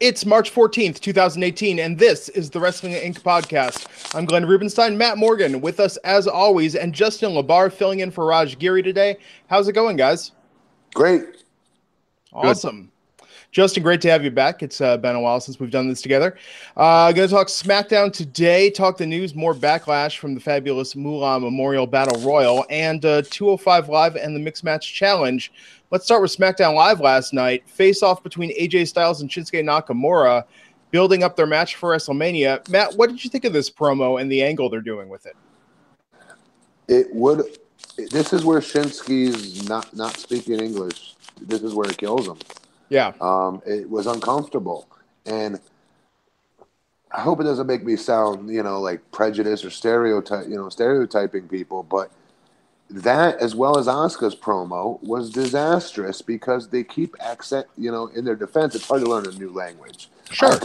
It's March 14th, 2018, and this is the Wrestling Inc. podcast. I'm Glenn Rubenstein, Matt Morgan with us as always, and Justin Labar filling in for Raj Giri today. How's it going, guys? Great. Awesome. Good. Justin, great to have you back. It's been a while since we've done this together. Going to talk SmackDown today, talk the news, more backlash from the fabulous Moolah Memorial Battle Royal, and 205 Live and the Mixed Match Challenge. Let's start with SmackDown Live last night. Face-off between AJ Styles and Shinsuke Nakamura, building up their match for WrestleMania. Matt, what did you think of this promo and the angle they're doing with it? This is where Shinsuke's not speaking English. This is where it kills him. Yeah. It was uncomfortable. And I hope it doesn't make me sound, like prejudice or stereotyping people, but that, as well as Asuka's promo, was disastrous because they keep in their defense, it's hard to learn a new language. Sure.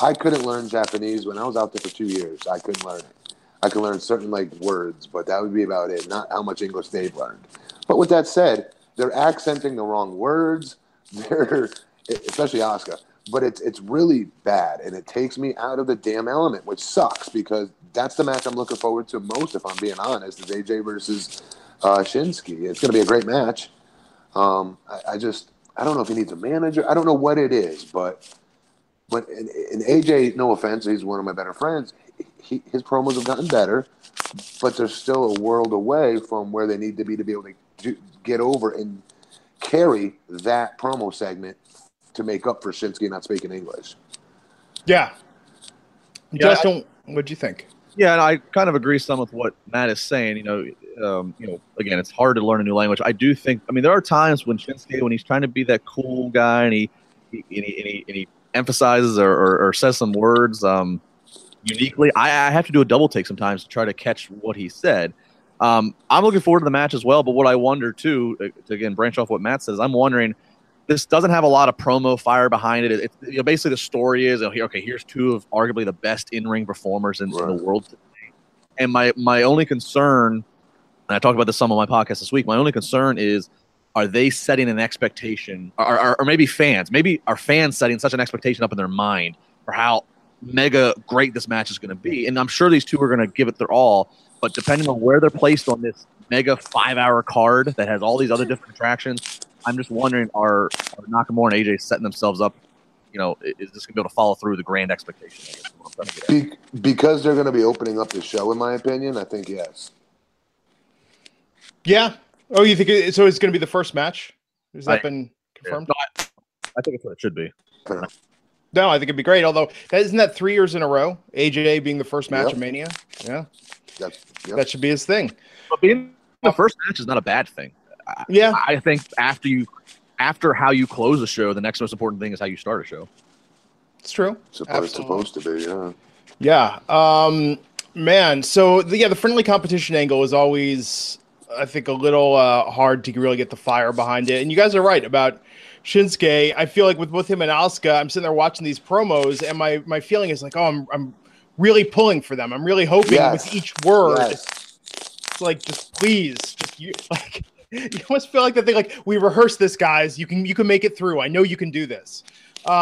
I couldn't learn Japanese when I was out there for 2 years. I couldn't learn it. I could learn certain, words, but that would be about it, not how much English they've learned. But with that said, they're accenting the wrong words, especially Asuka. But it's really bad, and it takes me out of the damn element, which sucks because that's the match I'm looking forward to most, if I'm being honest, is AJ versus Shinsuke. It's going to be a great match. I don't know if he needs a manager. I don't know what it is, but AJ, no offense, he's one of my better friends. His promos have gotten better, but they're still a world away from where they need to be able to get over and carry that promo segment to make up for Shinsuke not speaking English. Yeah. Justin, what'd you think? Yeah, and I kind of agree some with what Matt is saying. Again, it's hard to learn a new language. I do think, there are times when Shinsuke, when he's trying to be that cool guy and he emphasizes or says some words uniquely, I have to do a double take sometimes to try to catch what he said. I'm looking forward to the match as well, but what I wonder too, to again branch off what Matt says, I'm wondering, this doesn't have a lot of promo fire behind it. Basically the story is, here's two of arguably the best in-ring performers in the world today. And my only concern, and I talked about this some on my podcast this week, my only concern is, are they setting an expectation, or maybe are fans setting such an expectation up in their mind for how mega great this match is going to be? And I'm sure these two are going to give it their all, but depending on where they're placed on this mega 5-hour card that has all these other different attractions, I'm just wondering, are Nakamura and AJ setting themselves up? Is this going to be able to follow through the grand expectation? I guess because they're going to be opening up the show, in my opinion, I think yes. Yeah. Oh, you think so? It's going to be the first match? Has that been confirmed? Yeah. No, I think it's what it should be. No, I think it'd be great. Although, isn't that 3 years in a row? AJ being the first match of Mania? Yeah. That should be his thing. But being the first match is not a bad thing. Yeah, I think after how you close a show, the next most important thing is how you start a show. It's true. It's supposed to be, yeah. Yeah, So the friendly competition angle is always, I think, a little hard to really get the fire behind it. And you guys are right about Shinsuke. I feel like with both him and Asuka, I'm sitting there watching these promos, and my feeling is I'm really pulling for them. I'm really hoping with each word, please. You almost feel like that thing, we rehearsed this, guys. You can make it through. I know you can do this. So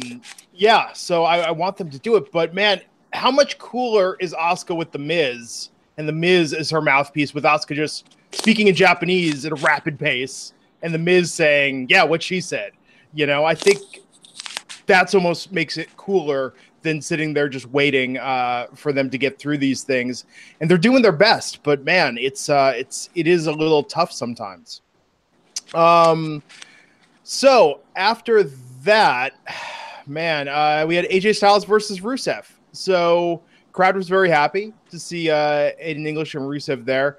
I want them to do it. But, man, how much cooler is Asuka with The Miz? And The Miz is her mouthpiece with Asuka just speaking in Japanese at a rapid pace. And The Miz saying, yeah, what she said. I think that's almost makes it cooler than sitting there just waiting for them to get through these things, and they're doing their best. But man, it is a little tough sometimes. So after that, man, we had AJ Styles versus Rusev. So crowd was very happy to see Aiden English and Rusev there.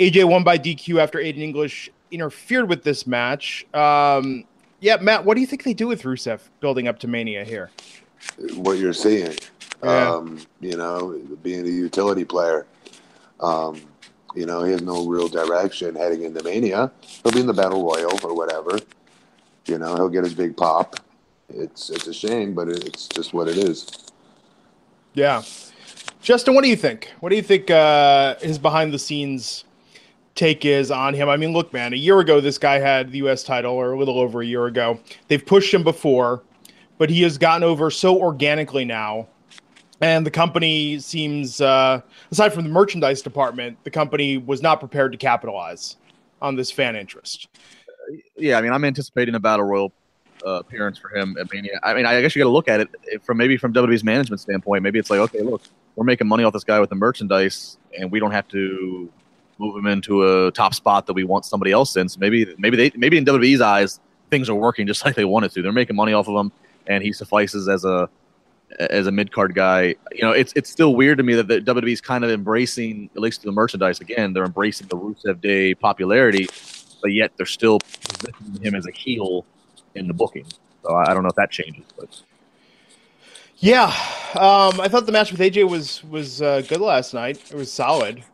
AJ won by DQ after Aiden English interfered with this match. Yeah, Matt, what do you think they do with Rusev building up to Mania here? What you're seeing, being a utility player, he has no real direction heading into Mania. He'll be in the Battle Royal or whatever. He'll get his big pop. It's a shame, but it's just what it is. Yeah, Justin, what do you think? What do you think his behind the scenes take is on him? Look, man, a year ago this guy had the U.S. title, or a little over a year ago. They've pushed him before. but he has gotten over so organically now. And the company seems, aside from the merchandise department, the company was not prepared to capitalize on this fan interest. Yeah, I mean, I'm anticipating a Battle Royal appearance for him at Mania. I mean, I guess you got to look at it from WWE's management standpoint. Maybe it's like, okay, look, we're making money off this guy with the merchandise, and we don't have to move him into a top spot that we want somebody else in. So maybe in WWE's eyes, things are working just like they wanted to. They're making money off of him, and he suffices as a mid-card guy. You know, it's still weird to me that the WWE's kind of embracing, at least to the merchandise again, they're embracing the Rusev Day popularity, but yet they're still positioning him as a heel in the booking. So I don't know if that changes. But yeah, I thought the match with AJ was good last night. It was solid.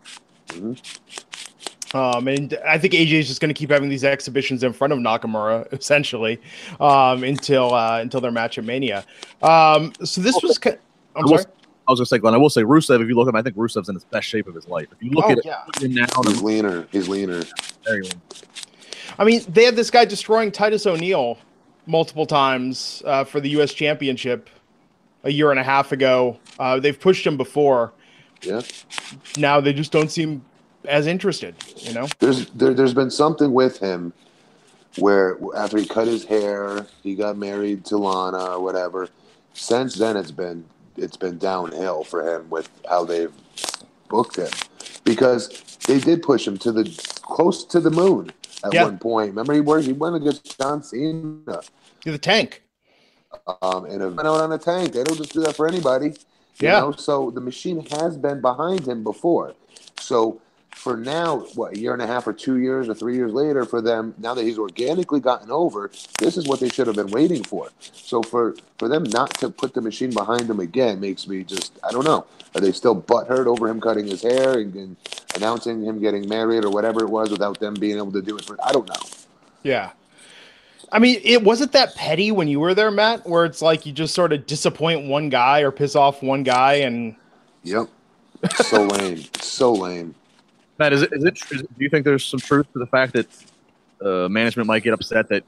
Mm-hmm. And I think AJ is just going to keep having these exhibitions in front of Nakamura, essentially, until their match at Mania. I was going to say, Glenn, I will say Rusev, if you look at him, I think Rusev's in his best shape of his life. If you look at him now, he's leaner. He's leaner. Very lean. I mean, they had this guy destroying Titus O'Neil multiple times for the U.S. Championship a year and a half ago. They've pushed him before. Yeah. Now they just don't seem as interested, you know? There's been something with him where after he cut his hair, he got married to Lana or whatever. Since then, it's been downhill for him with how they've booked him, because they did push him to close to the moon at one point. Remember he went against John Cena. To the tank. And went out on a tank. They don't just do that for anybody. Yeah. You know? So the machine has been behind him before. So for now, what, a year and a half or 2 years or 3 years later for them, now that he's organically gotten over, this is what they should have been waiting for. So for them not to put the machine behind him again makes me just, I don't know. Are they still butthurt over him cutting his hair and announcing him getting married or whatever it was without them being able to do it? I don't know. Yeah. I mean, it wasn't that petty when you were there, Matt, where it's like you just sort of disappoint one guy or piss off one guy and... Yep. So lame. So lame. Matt, do you think there's some truth to the fact that management might get upset that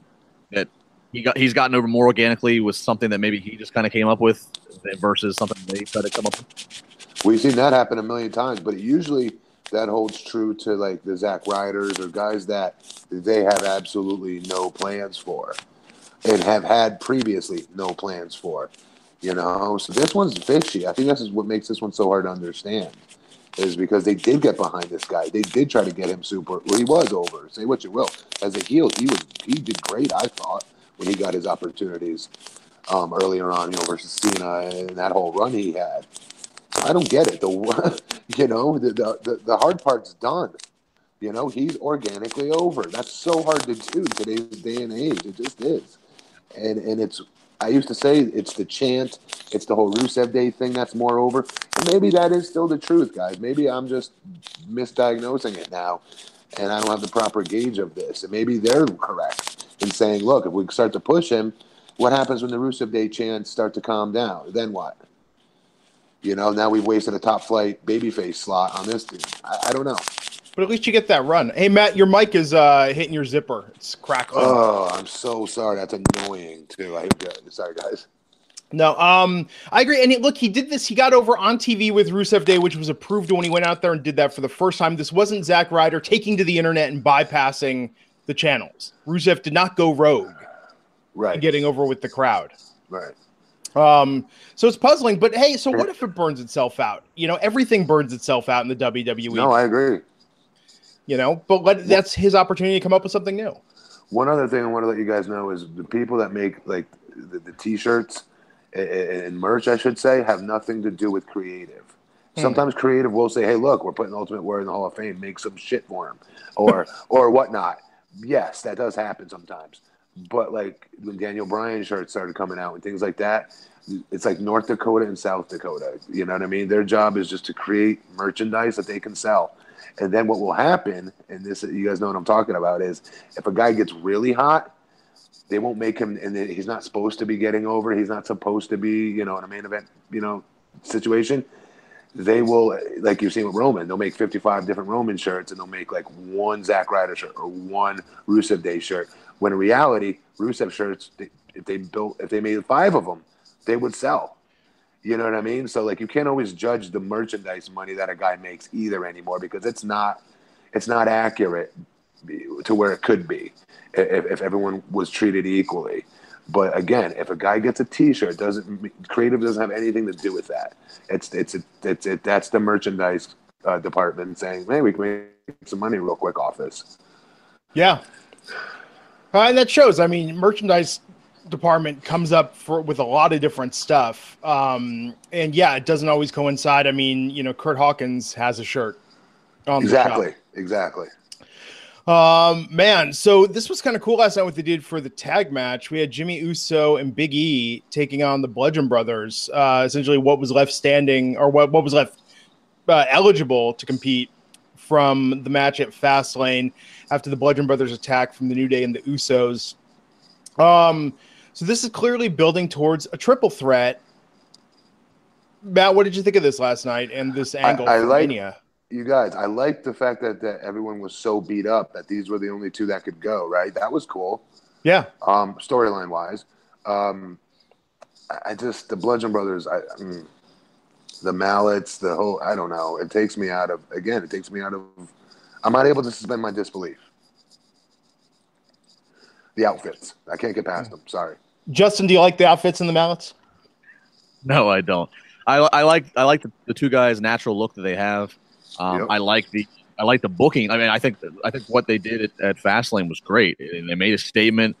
he's gotten over more organically with something that maybe he just kind of came up with versus something they tried to come up with? We've seen that happen a million times, but usually that holds true to like the Zack Ryders or guys that they have absolutely no plans for and have had previously no plans for. You know, so this one's fishy. I think this is what makes this one so hard to understand, is because they did get behind this guy. They did try to get him he was over. Say what you will. As a heel, he did great, I thought, when he got his opportunities earlier on, you know, versus Cena and that whole run he had. I don't get it. The hard part's done. You know, he's organically over. That's so hard to do today's day and age. It just is. And it's... I used to say it's the chant, it's the whole Rusev Day thing that's more over. And maybe that is still the truth, guys. Maybe I'm just misdiagnosing it now, and I don't have the proper gauge of this. And maybe they're correct in saying, look, if we start to push him, what happens when the Rusev Day chants start to calm down? Then what? You know, now we've wasted a top flight babyface slot on this dude. I don't know. But at least you get that run. Hey, Matt, your mic is hitting your zipper. It's crackling. Oh, I'm so sorry. That's annoying, too. Sorry, guys. No, I agree. And look, he did this. He got over on TV with Rusev Day, which was approved when he went out there and did that for the first time. This wasn't Zack Ryder taking to the internet and bypassing the channels. Rusev did not go rogue. Right. And getting over with the crowd. Right. So it's puzzling. But, hey, so what if it burns itself out? You know, everything burns itself out in the WWE. No, I agree. You know, but that's his opportunity to come up with something new. One other thing I want to let you guys know is the people that make like the T-shirts and merch, I should say, have nothing to do with creative. Sometimes creative will say, hey, look, we're putting Ultimate Warrior in the Hall of Fame. Make some shit for him or whatnot. Yes, that does happen sometimes. But like when Daniel Bryan shirts started coming out and things like that, it's like North Dakota and South Dakota. You know what I mean? Their job is just to create merchandise that they can sell. And then what will happen, and this you guys know what I'm talking about, is if a guy gets really hot, they won't make him, and he's not supposed to be getting over. He's not supposed to be, you know, in a main event, you know, situation. They will, like you've seen with Roman, they'll make 55 different Roman shirts, and they'll make like one Zack Ryder shirt or one Rusev Day shirt When in reality, Rusev shirts, if they made 5 of them, they would sell. You know what I mean? So like, you can't always judge the merchandise money that a guy makes either anymore, because it's not accurate to where it could be if everyone was treated equally. But again, if a guy gets a T-shirt, creative doesn't have anything to do with that. That's the merchandise department saying, "Hey, we can make some money real quick off this." Yeah, and that shows. I mean, merchandise department comes up with a lot of different stuff, and yeah, it doesn't always coincide. I mean, you know, Curt Hawkins has a shirt. Exactly. Man, so this was kind of cool last night what they did for the tag match. We had Jimmy Uso and Big E taking on the Bludgeon Brothers, essentially what was left standing, or what was left eligible to compete from the match at Fastlane after the Bludgeon Brothers attack from the New Day and the Usos. So this is clearly building towards a triple threat. Matt, what did you think of this last night and this angle for Mania? You guys, I liked the fact that everyone was so beat up that these were the only two that could go, right? That was cool. Yeah. Storyline-wise. The Bludgeon Brothers, the mallets, the whole, I don't know. It takes me out of, I'm not able to suspend my disbelief. The outfits. I can't get past them. Sorry. Justin, do you like the outfits and the mallets? No, I don't. I like the two guys' natural look that they have. Yep. I like the booking. I mean, I think what they did at Fastlane was great. They made a statement.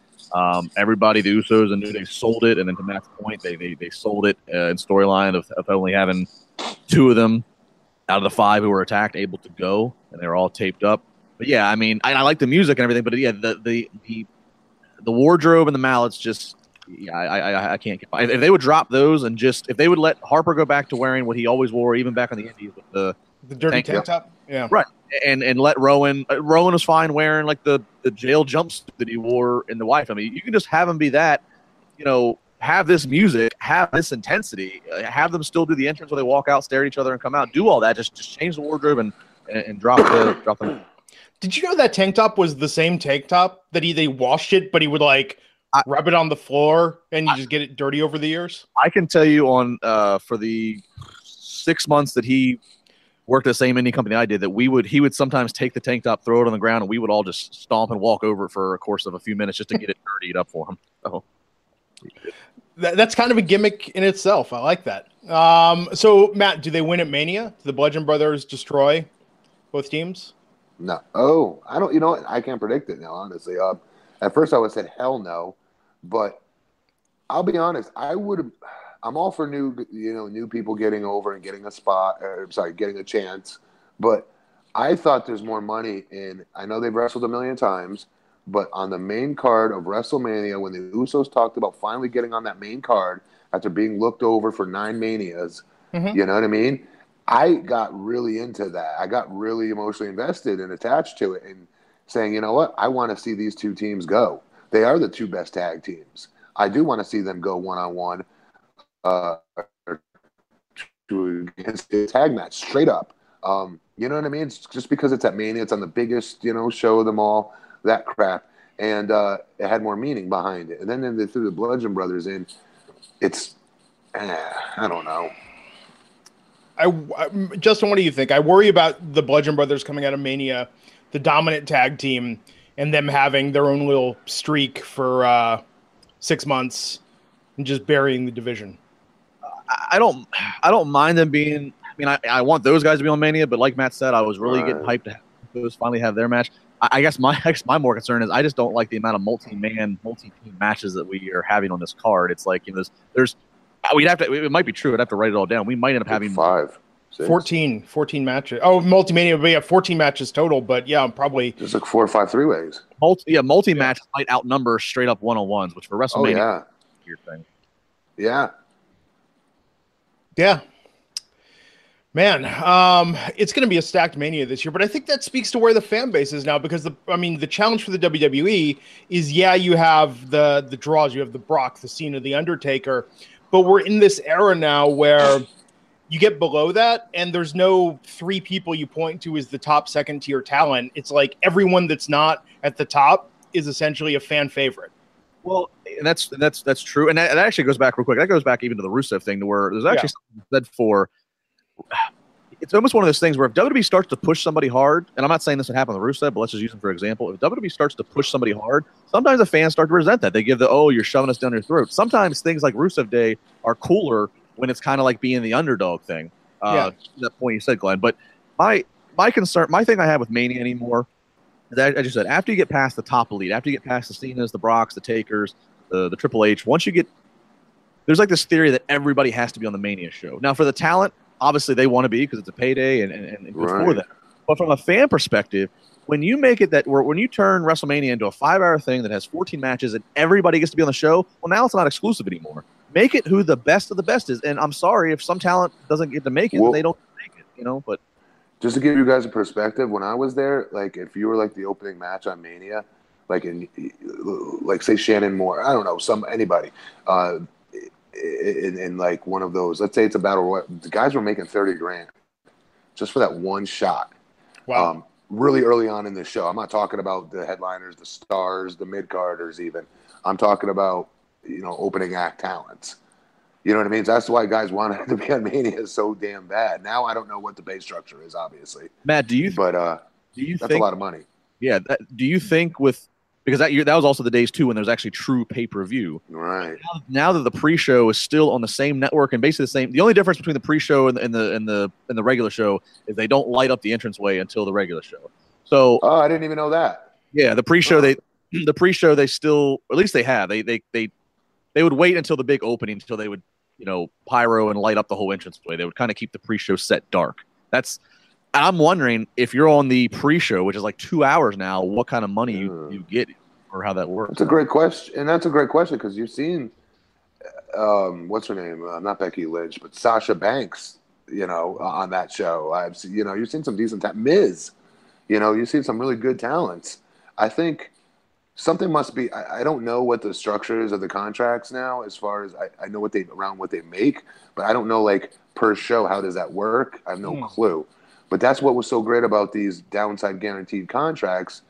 Everybody, the Usos and New Day, sold it. And then to Matt's point, they sold it in storyline of only having 2 of them out of the 5 who were attacked able to go, and they were all taped up. But yeah, I mean, I like the music and everything, but yeah, the wardrobe and the mallets just. Yeah, I can't. If they would drop those and just if they would let Harper go back to wearing what he always wore, even back on the Indies with the dirty tank top, yeah, right. And let Rowan was fine wearing like the jail jumpsuit that he wore in the wife. I mean, you can just have him be that, you know, have this music, have this intensity, have them still do the entrance where they walk out, stare at each other, and come out. Do all that. Just change the wardrobe and drop them. Did you know that tank top was the same tank top that they washed it, but he would like. Rub it on the floor, and you just get it dirty over the years? I can tell you for the 6 months that he worked at the same indie company I did, that he would sometimes take the tank top, throw it on the ground, and we would all just stomp and walk over for a course of a few minutes just to get it dirtied up for him. So. That's kind of a gimmick in itself. I like that. So, Matt, do they win at Mania? Do the Bludgeon Brothers destroy both teams? No. Oh, I don't. You know what? I can't predict it now, honestly. At first, I would have said hell no. But I'll be honest, I'm all for new people getting over and getting a spot, getting a chance. But I thought there's more money in, I know they've wrestled a million times, but on the main card of WrestleMania, when the Usos talked about finally getting on that main card after being looked over for 9 manias, You know what I mean? I got really into that. I got really emotionally invested and attached to it and saying, you know what, I want to see these two teams go. They are the 2 best tag teams. I do want to see them go one-on-one against a tag match, straight up. You know what I mean? It's just because it's at Mania, it's on the biggest, show of them all, that crap. And it had more meaning behind it. And then they threw the Bludgeon Brothers in. It's, I don't know. Justin, what do you think? I worry about the Bludgeon Brothers coming out of Mania, the dominant tag team, and them having their own little streak for 6 months and just burying the division. I don't mind them being. I mean, I want those guys to be on Mania, but like Matt said, I was really getting hyped to have those finally have their match. I guess my more concern is I just don't like the amount of multi-team matches that we are having on this card. It's like there's we'd have to. It might be true. I'd have to write it all down. We might end up having 5. 14 matches. Oh, multi-mania, we have 14 matches total, but yeah, probably. There's like 4 or 5 3-ways. Multi matches might outnumber straight up 1-on-ones, which for WrestleMania, is a weird thing. Yeah. Man, it's going to be a stacked Mania this year, but I think that speaks to where the fan base is now, because the challenge for the WWE is you have the draws, you have the Brock, the Cena, the Undertaker, but we're in this era now where. You get below that, and there's no 3 people you point to as the top second-tier talent. It's like everyone that's not at the top is essentially a fan favorite. Well, that's true, and that actually goes back real quick. That goes back even to the Rusev thing, to where there's actually something said for. It's almost one of those things where if WWE starts to push somebody hard, and I'm not saying this would happen with Rusev, but let's just use him for example. If WWE starts to push somebody hard, sometimes the fans start to resent that. They give the, oh, you're shoving us down your throat. Sometimes things like Rusev Day are cooler when it's kind of like being the underdog thing. That point you said, Glenn. But my concern, my thing I have with Mania anymore, is that, as you said, after you get past the top elite, after you get past the Cenas, the Brocks, the Takers, the Triple H, once you get, there's like this theory that everybody has to be on the Mania show. Now, for the talent, obviously, they want to be because it's a payday and good for them. But from a fan perspective, when you make it that, when you turn WrestleMania into a 5-hour thing that has 14 matches and everybody gets to be on the show, well, now it's not exclusive anymore. Make it who the best of the best is. And I'm sorry if some talent doesn't get to make it, well, they don't make it, you know. But just to give you guys a perspective, when I was there, like if you were like the opening match on Mania, like in, like say Shannon Moore, I don't know, anybody. In like one of those, let's say it's a battle royal, the guys were making $30,000 just for that one shot. Wow. Really early on in the show. I'm not talking about the headliners, the stars, the mid-carders even. I'm talking about, you know, opening act talents. You know what I mean? So that's why guys wanted to be on Mania so damn bad. Now I don't know what the pay structure is, obviously. Matt, do you think that's a lot of money. Yeah. Do you think with because that year, that was also the days, too, when there was actually true pay-per-view. Right. Now that the pre-show is still on the same network and basically the same – the only difference between the pre-show and the regular show is they don't light up the entranceway until the regular show. So – oh, I didn't even know that. Yeah, the pre-show, they still – at least they have. They would wait until the big opening until they would, you know, pyro and light up the whole entranceway. They would kind of keep the pre-show set dark. That's – I'm wondering if you're on the pre-show, which is like 2 hours now, what kind of money you get or how that works. That's a great question. And that's a great question because you've seen, what's her name? Not Becky Lynch, but Sasha Banks, you know, on that show. You've seen some decent talent. Miz, you know, you've seen some really good talents. I think something must be, I don't know what the structure is of the contracts now as far as I know what what they make, but I don't know, like, per show, how does that work? I have no clue. But that's what was so great about these downside guaranteed contracts.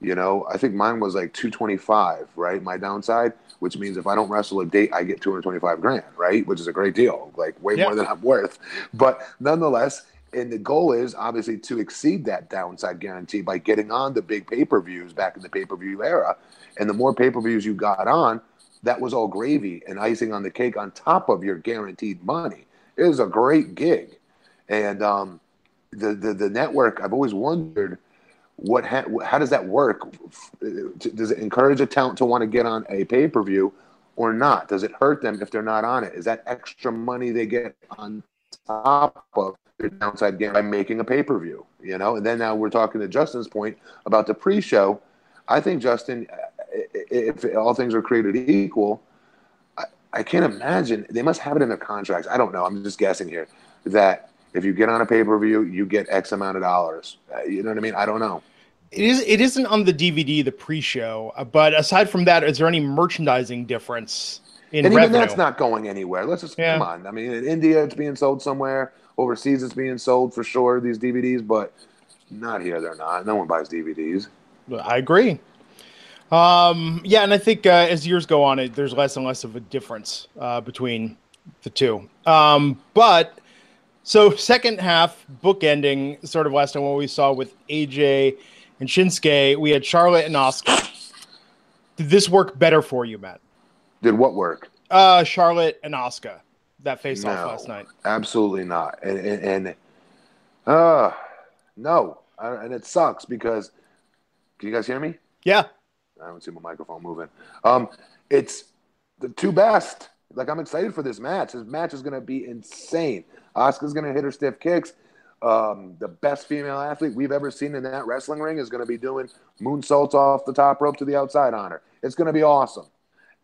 You know, I think mine was like 225, right? My downside, which means if I don't wrestle a date, I get $225,000, right? Which is a great deal, like way more than I'm worth. But nonetheless, and the goal is obviously to exceed that downside guarantee by getting on the big pay-per-views back in the pay-per-view era. And the more pay-per-views you got on, that was all gravy and icing on the cake on top of your guaranteed money. It was a great gig. And, the network, I've always wondered how does that work? Does it encourage a talent to want to get on a pay-per-view or not? Does it hurt them if they're not on it? Is that extra money they get on top of their downside game by making a pay-per-view? You know, and then now we're talking to Justin's point about the pre-show. I think, Justin, if all things are created equal, I can't imagine. They must have it in their contracts. I don't know. I'm just guessing here that if you get on a pay-per-view, you get X amount of dollars. You know what I mean? I don't know. It isn't on the DVD, the pre-show. But aside from that, is there any merchandising difference in revenue? And even that's not going anywhere. Let's just come on. I mean, in India, it's being sold somewhere. Overseas, it's being sold for sure, these DVDs. But not here, they're not. No one buys DVDs. I agree. Yeah, and I think as years go on, there's less and less of a difference between the two. So second half bookending, sort of last time what we saw with AJ and Shinsuke, we had Charlotte and Asuka. Did this work better for you, Matt? Did what work? Charlotte and Asuka, that face-off last night. Absolutely not, and no, and it sucks because can you guys hear me? Yeah, I don't see my microphone moving. It's the two best. Like, I'm excited for this match. This match is going to be insane. Asuka's going to hit her stiff kicks. The best female athlete we've ever seen in that wrestling ring is going to be doing moonsaults off the top rope to the outside on her. It's going to be awesome.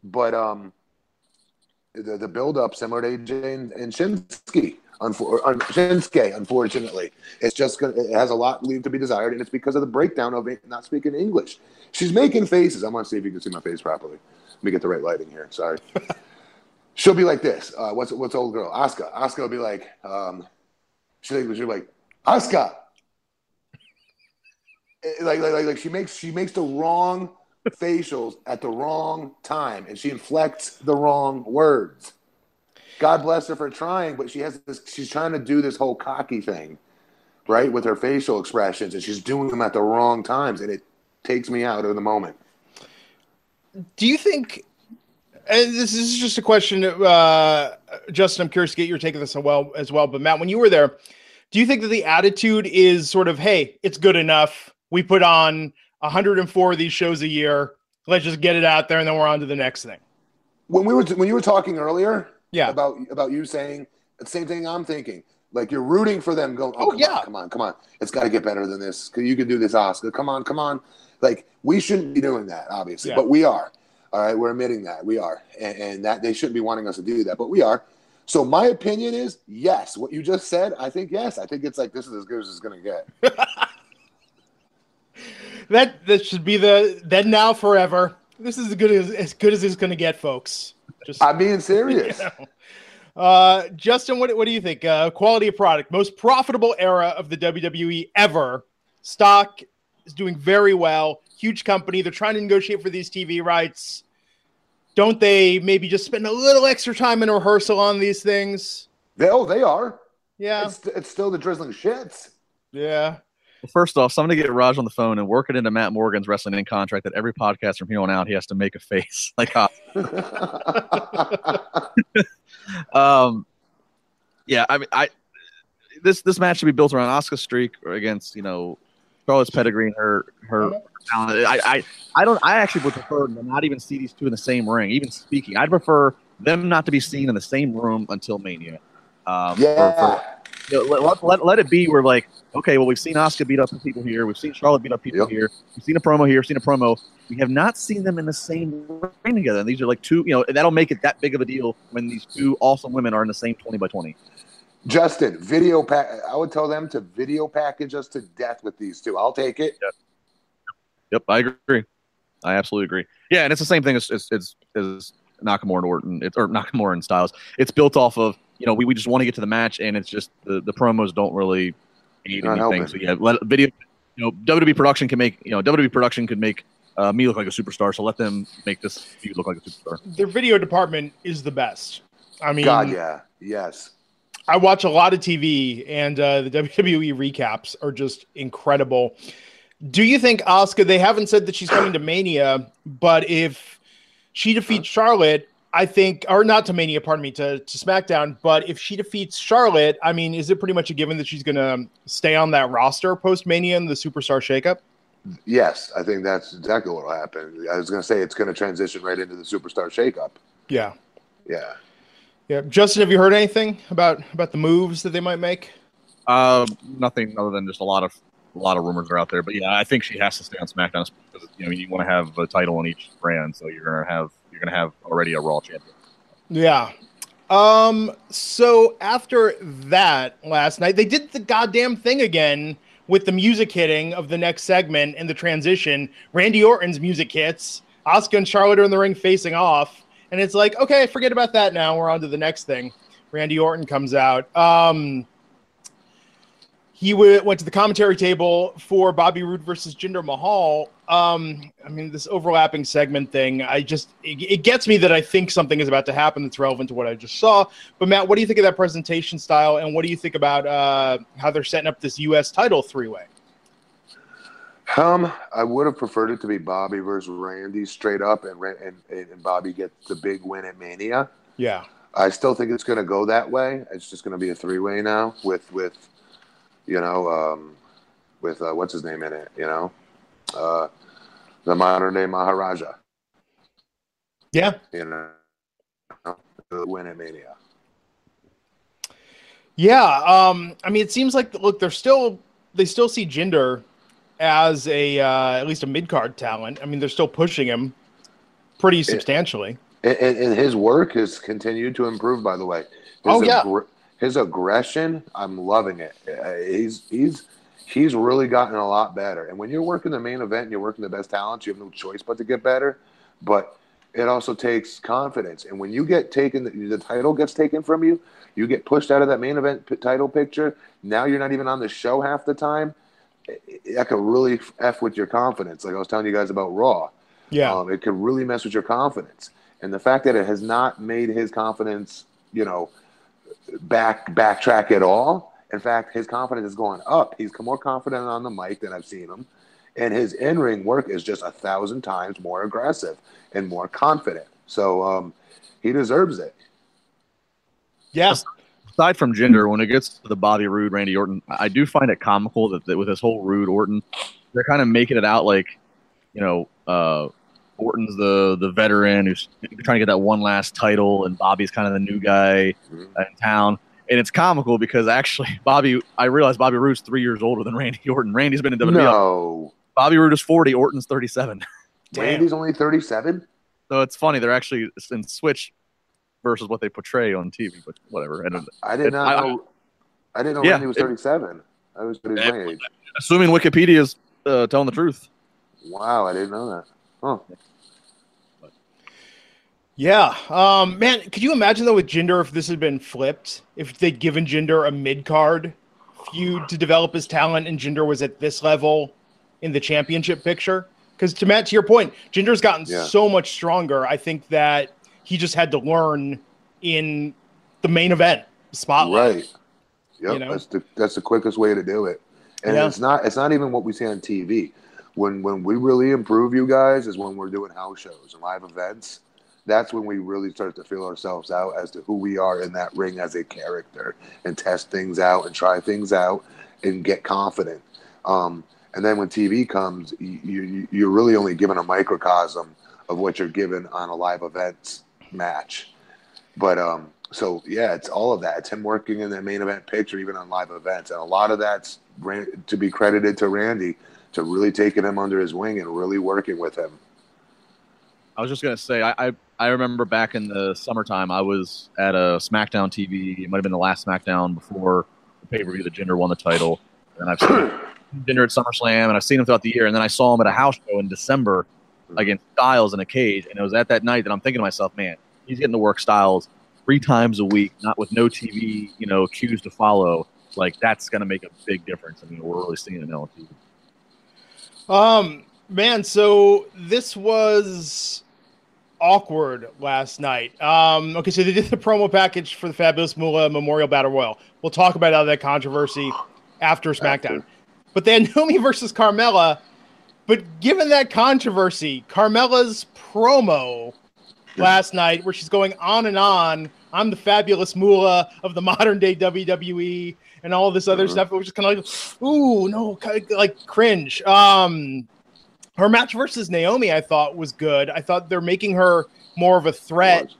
But the build-up, similar to AJ and Shinsuke, unfortunately. It's just it has a lot to be desired, and it's because of the breakdown of it not speaking English. She's making faces. I want to see if you can see my face properly. Let me get the right lighting here. Sorry. She'll be like this. What's old girl? Asuka. Asuka will be like, she'll be like, Asuka. Like she makes the wrong facials at the wrong time, and she inflects the wrong words. God bless her for trying, but she has this, she's trying to do this whole cocky thing, right, with her facial expressions, and she's doing them at the wrong times, and it takes me out of the moment. Do you think, and this is just a question, Justin, I'm curious to get your take on this as well, but Matt, when you were there, do you think that the attitude is sort of, hey, it's good enough, we put on 104 of these shows a year, let's just get it out there, and then we're on to the next thing? When you were talking earlier, yeah, about you saying the same thing I'm thinking. Like, you're rooting for them going, come on. It's got to get better than this. You can do this, Asuka. Come on. Like, we shouldn't be doing that, obviously. Yeah. But we are. All right? We're admitting that. We are. And that they shouldn't be wanting us to do that. But we are. So my opinion is, yes. What you just said, I think yes. I think it's like, this is as good as it's going to get. That should be the then, now, forever. This is as good as it's going to get, folks. Just, I'm being serious. You know. Justin, what do you think? Quality of product, most profitable era of the WWE ever. Stock is doing very well. Huge company. They're trying to negotiate for these TV rights. Don't they maybe just spend a little extra time in rehearsal on these things? They are. Yeah. It's still the drizzling shits. Yeah. Well, first off, somebody get Raj on the phone and work it into Matt Morgan's Wrestling Inc. contract that every podcast from here on out, he has to make a face. Like, yeah, I mean, this match should be built around Asuka's streak against, you know, Charlotte's pedigree and her talent. I actually would prefer to not even see these two in the same ring, even speaking. I'd prefer them not to be seen in the same room until Mania. Let it be where, like, okay, well, we've seen Asuka beat up some people here. We've seen Charlotte beat up people here. We've seen a promo here. We've seen a promo. We have not seen them in the same ring together. And these are like two, you know, and that'll make it that big of a deal when these two awesome women are in the same 20 by 20. Justin, I would tell them to video package us to death with these two. I'll take it. Yep, I agree. I absolutely agree. Yeah, and it's the same thing as Nakamura and Orton, or Nakamura and Styles. It's built off of, you know, we just want to get to the match, and it's just the promos don't really aid anything. So yeah, video. You know, WWE production could make me look like a superstar. So let them make this feud look like a superstar. Their video department is the best. I mean, God, yeah, yes. I watch a lot of TV, and the WWE recaps are just incredible. Do you think Asuka? They haven't said that she's coming to Mania, but if she defeats Charlotte, I think, or not to Mania, pardon me, to SmackDown, but if she defeats Charlotte, I mean, is it pretty much a given that she's going to stay on that roster post-Mania and the Superstar shakeup? Yes, I think that's exactly what will happen. I was going to say it's going to transition right into the Superstar shakeup. Yeah. Justin, have you heard anything about the moves that they might make? Nothing other than just a lot of rumors are out there. But yeah, I think she has to stay on SmackDown because, you know, you want to have a title on each brand, so you're going to have already a Raw champion. Yeah. So after that last night, they did the goddamn thing again with the music hitting of the next segment and the transition. Randy Orton's music hits. Asuka and Charlotte are in the ring facing off. And it's like, okay, forget about that now. We're on to the next thing. Randy Orton comes out. He went to the commentary table for Bobby Roode versus Jinder Mahal. I mean, this overlapping segment thing, it gets me that I think something is about to happen that's relevant to what I just saw. But Matt, what do you think of that presentation style, and what do you think about how they're setting up this U.S. title three-way? I would have preferred it to be Bobby versus Randy straight up, and Bobby gets the big win at Mania. Yeah. I still think it's going to go that way. It's just going to be a three-way now with you know, with what's his name in it, you know, the modern day Maharaja. Yeah. You know, win at Mania. Yeah. I mean, it seems like, look, they still see Jinder as at least a mid-card talent. I mean, they're still pushing him pretty substantially. And his work has continued to improve, by the way. His aggression, I'm loving it. He's really gotten a lot better. And when you're working the main event and you're working the best talents, you have no choice but to get better. But it also takes confidence. And when you get taken, the title gets taken from you, you get pushed out of that main event title picture. Now you're not even on the show half the time. That could really F with your confidence, like I was telling you guys about Raw. Yeah. It could really mess with your confidence. And the fact that it has not made his confidence, you know, backtrack at all. In fact, his confidence has gone up. He's more confident on the mic than I've seen him. And his in-ring work is just 1,000 times more aggressive and more confident. So he deserves it. Yes. Yeah. Aside from gender, when it gets to the Bobby Roode, Randy Orton, I do find it comical that with this whole Roode Orton, they're kind of making it out like, you know, Orton's the veteran who's trying to get that one last title, and Bobby's kind of the new guy in town. And it's comical because actually, I realized Bobby Roode's 3 years older than Randy Orton. Randy's been in WWE. No. Bobby Roode is 40. Orton's 37. Randy's only 37? So it's funny. They're actually in switch versus what they portray on TV, but whatever. I didn't know Randy was 37. I was his age. Assuming Wikipedia is telling the truth. Wow, I didn't know that. Huh. Yeah, man, could you imagine though with Jinder if this had been flipped? If they'd given Jinder a mid-card feud to develop his talent, and Jinder was at this level in the championship picture? Because to Matt, to your point, Jinder's gotten so much stronger. I think that he just had to learn in the main event spotlight. Right. Yep. You know? That's the quickest way to do it, and it's not even what we see on TV. When we really improve, you guys, is when we're doing house shows and live events. That's when we really start to feel ourselves out as to who we are in that ring as a character, and test things out and try things out and get confident. And then when TV comes, you're really only given a microcosm of what you're given on a live events match. But so, yeah, it's all of that. It's him working in that main event picture, even on live events. And a lot of that's to be credited to Randy, to really taking him under his wing and really working with him. I was just going to say, I remember back in the summertime, I was at a SmackDown TV. It might have been the last SmackDown before the pay-per-view that Jinder won the title. And I've seen Jinder at SummerSlam, and I've seen him throughout the year. And then I saw him at a house show in December against Styles in a cage. And it was at that night that I'm thinking to myself, man, he's getting to work Styles 3 times a week, not with no TV, you know, cues to follow. Like, that's going to make a big difference. I mean, we're really seeing it now on TV. Man, so this was awkward last night. Okay, so they did the promo package for the fabulous Moolah Memorial Battle Royal. We'll talk about all that controversy after SmackDown. But they had Naomi versus Carmella. But given that controversy, Carmella's promo last night, where she's going on and on, I'm the fabulous Moolah of the modern day WWE and all this other stuff, which is kind of like, ooh, no, like cringe. Her match versus Naomi, I thought, was good. I thought they're making her more of a threat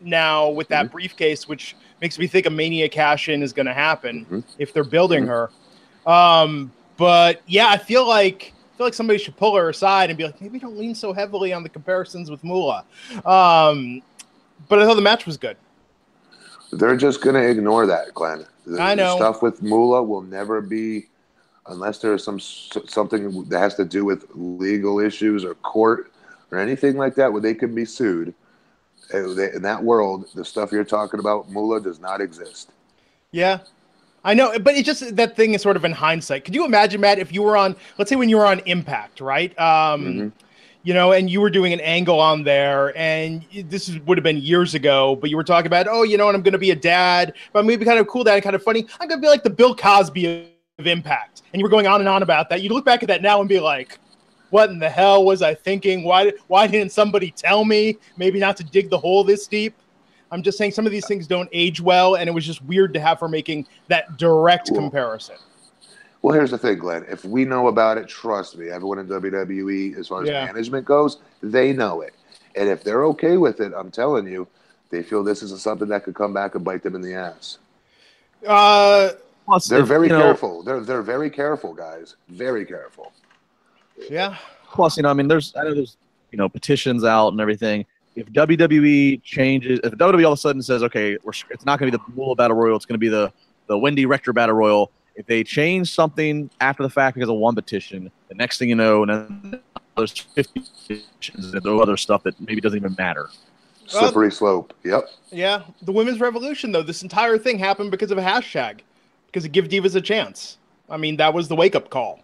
now with that briefcase, which makes me think a Mania cash-in is going to happen if they're building her. But yeah, I feel like somebody should pull her aside and be like, maybe don't lean so heavily on the comparisons with Moolah. But I thought the match was good. They're just going to ignore that, Glenn. I know. The stuff with Moolah will never be. Unless there is something that has to do with legal issues or court or anything like that where they can be sued, in that world, the stuff you're talking about, Moolah, does not exist. Yeah, I know. But it's just that thing is sort of in hindsight. Could you imagine, Matt, if you were on, let's say when you were on Impact, right? You know, and you were doing an angle on there, and this would have been years ago, but you were talking about, oh, you know, and I'm going to be a dad, but I'm going to be kind of a cool dad and kind of funny. I'm going to be like the Bill Cosby of Impact, and you were going on and on about that. You look back at that now and be like, what in the hell was I thinking? Why didn't somebody tell me maybe not to dig the hole this deep? I'm just saying some of these things don't age well, and it was just weird to have her making that direct comparison. Well, here's the thing, Glenn. If we know about it, trust me, everyone in WWE, as far as management goes, they know it. And if they're okay with it, I'm telling you, they feel this is something that could come back and bite them in the ass. Plus, they're very careful. They're very careful, guys. Very careful. Yeah. Plus, you know, I mean, there's you know, petitions out and everything. If WWE changes, if WWE all of a sudden says, okay, it's not going to be the Moolah Battle Royal, it's going to be the Wendy Rector Battle Royal. If they change something after the fact because of one petition, the next thing you know, and then there's 50 petitions and other stuff that maybe doesn't even matter. Slippery slope. Yep. Yeah. The women's revolution, though, this entire thing happened because of a hashtag. Because it gives divas a chance. I mean, that was the wake-up call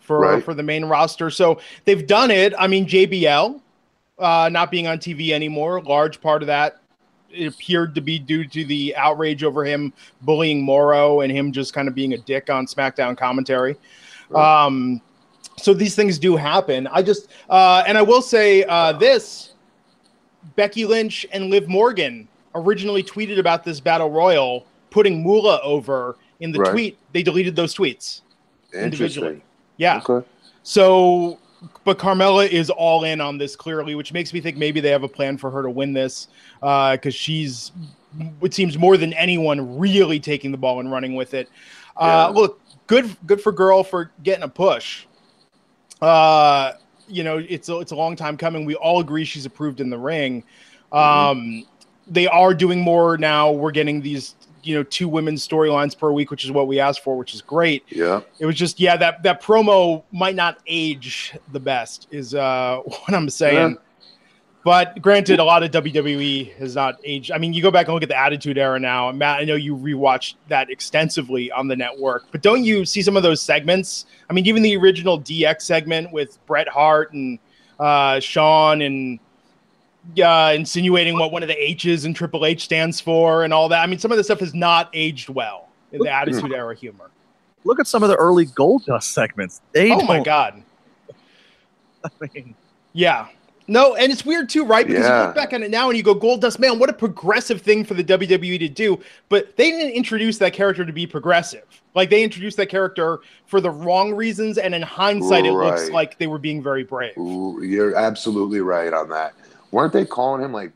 for the main roster. So they've done it. I mean, JBL not being on TV anymore. A large part of that, it appeared to be due to the outrage over him bullying Morrow and him just kind of being a dick on SmackDown commentary. Right. So these things do happen. I just, and I will say this, Becky Lynch and Liv Morgan originally tweeted about this battle royal, putting Moolah over in the right. tweet. They deleted those tweets individually. Yeah. Okay. So, but Carmella is all in on this clearly, which makes me think maybe they have a plan for her to win this because she's, it seems more than anyone, really taking the ball and running with it. Yeah. Look, good for girl for getting a push. You know, it's a long time coming. We all agree she's approved in the ring. They are doing more now. We're getting these, you know, two women's storylines per week, which is what we asked for, which is great. Yeah. It was just, yeah, that promo might not age the best is what I'm saying. Yeah. But granted, a lot of WWE has not aged. I mean, you go back and look at the Attitude Era now. And Matt, I know you rewatched that extensively on the network, but don't you see some of those segments? I mean, even the original DX segment with Bret Hart and Shawn and insinuating what one of the H's in Triple H stands for and all that. I mean, some of the stuff has not aged well in the Attitude Era humor. Look at some of the early Goldust segments. Oh, my God. I mean, yeah. No, and it's weird too, right? Because you look back on it now and you go, Goldust, man, what a progressive thing for the WWE to do. But they didn't introduce that character to be progressive. Like, they introduced that character for the wrong reasons, and in hindsight, it looks like they were being very brave. You're absolutely right on that. Weren't they calling him, like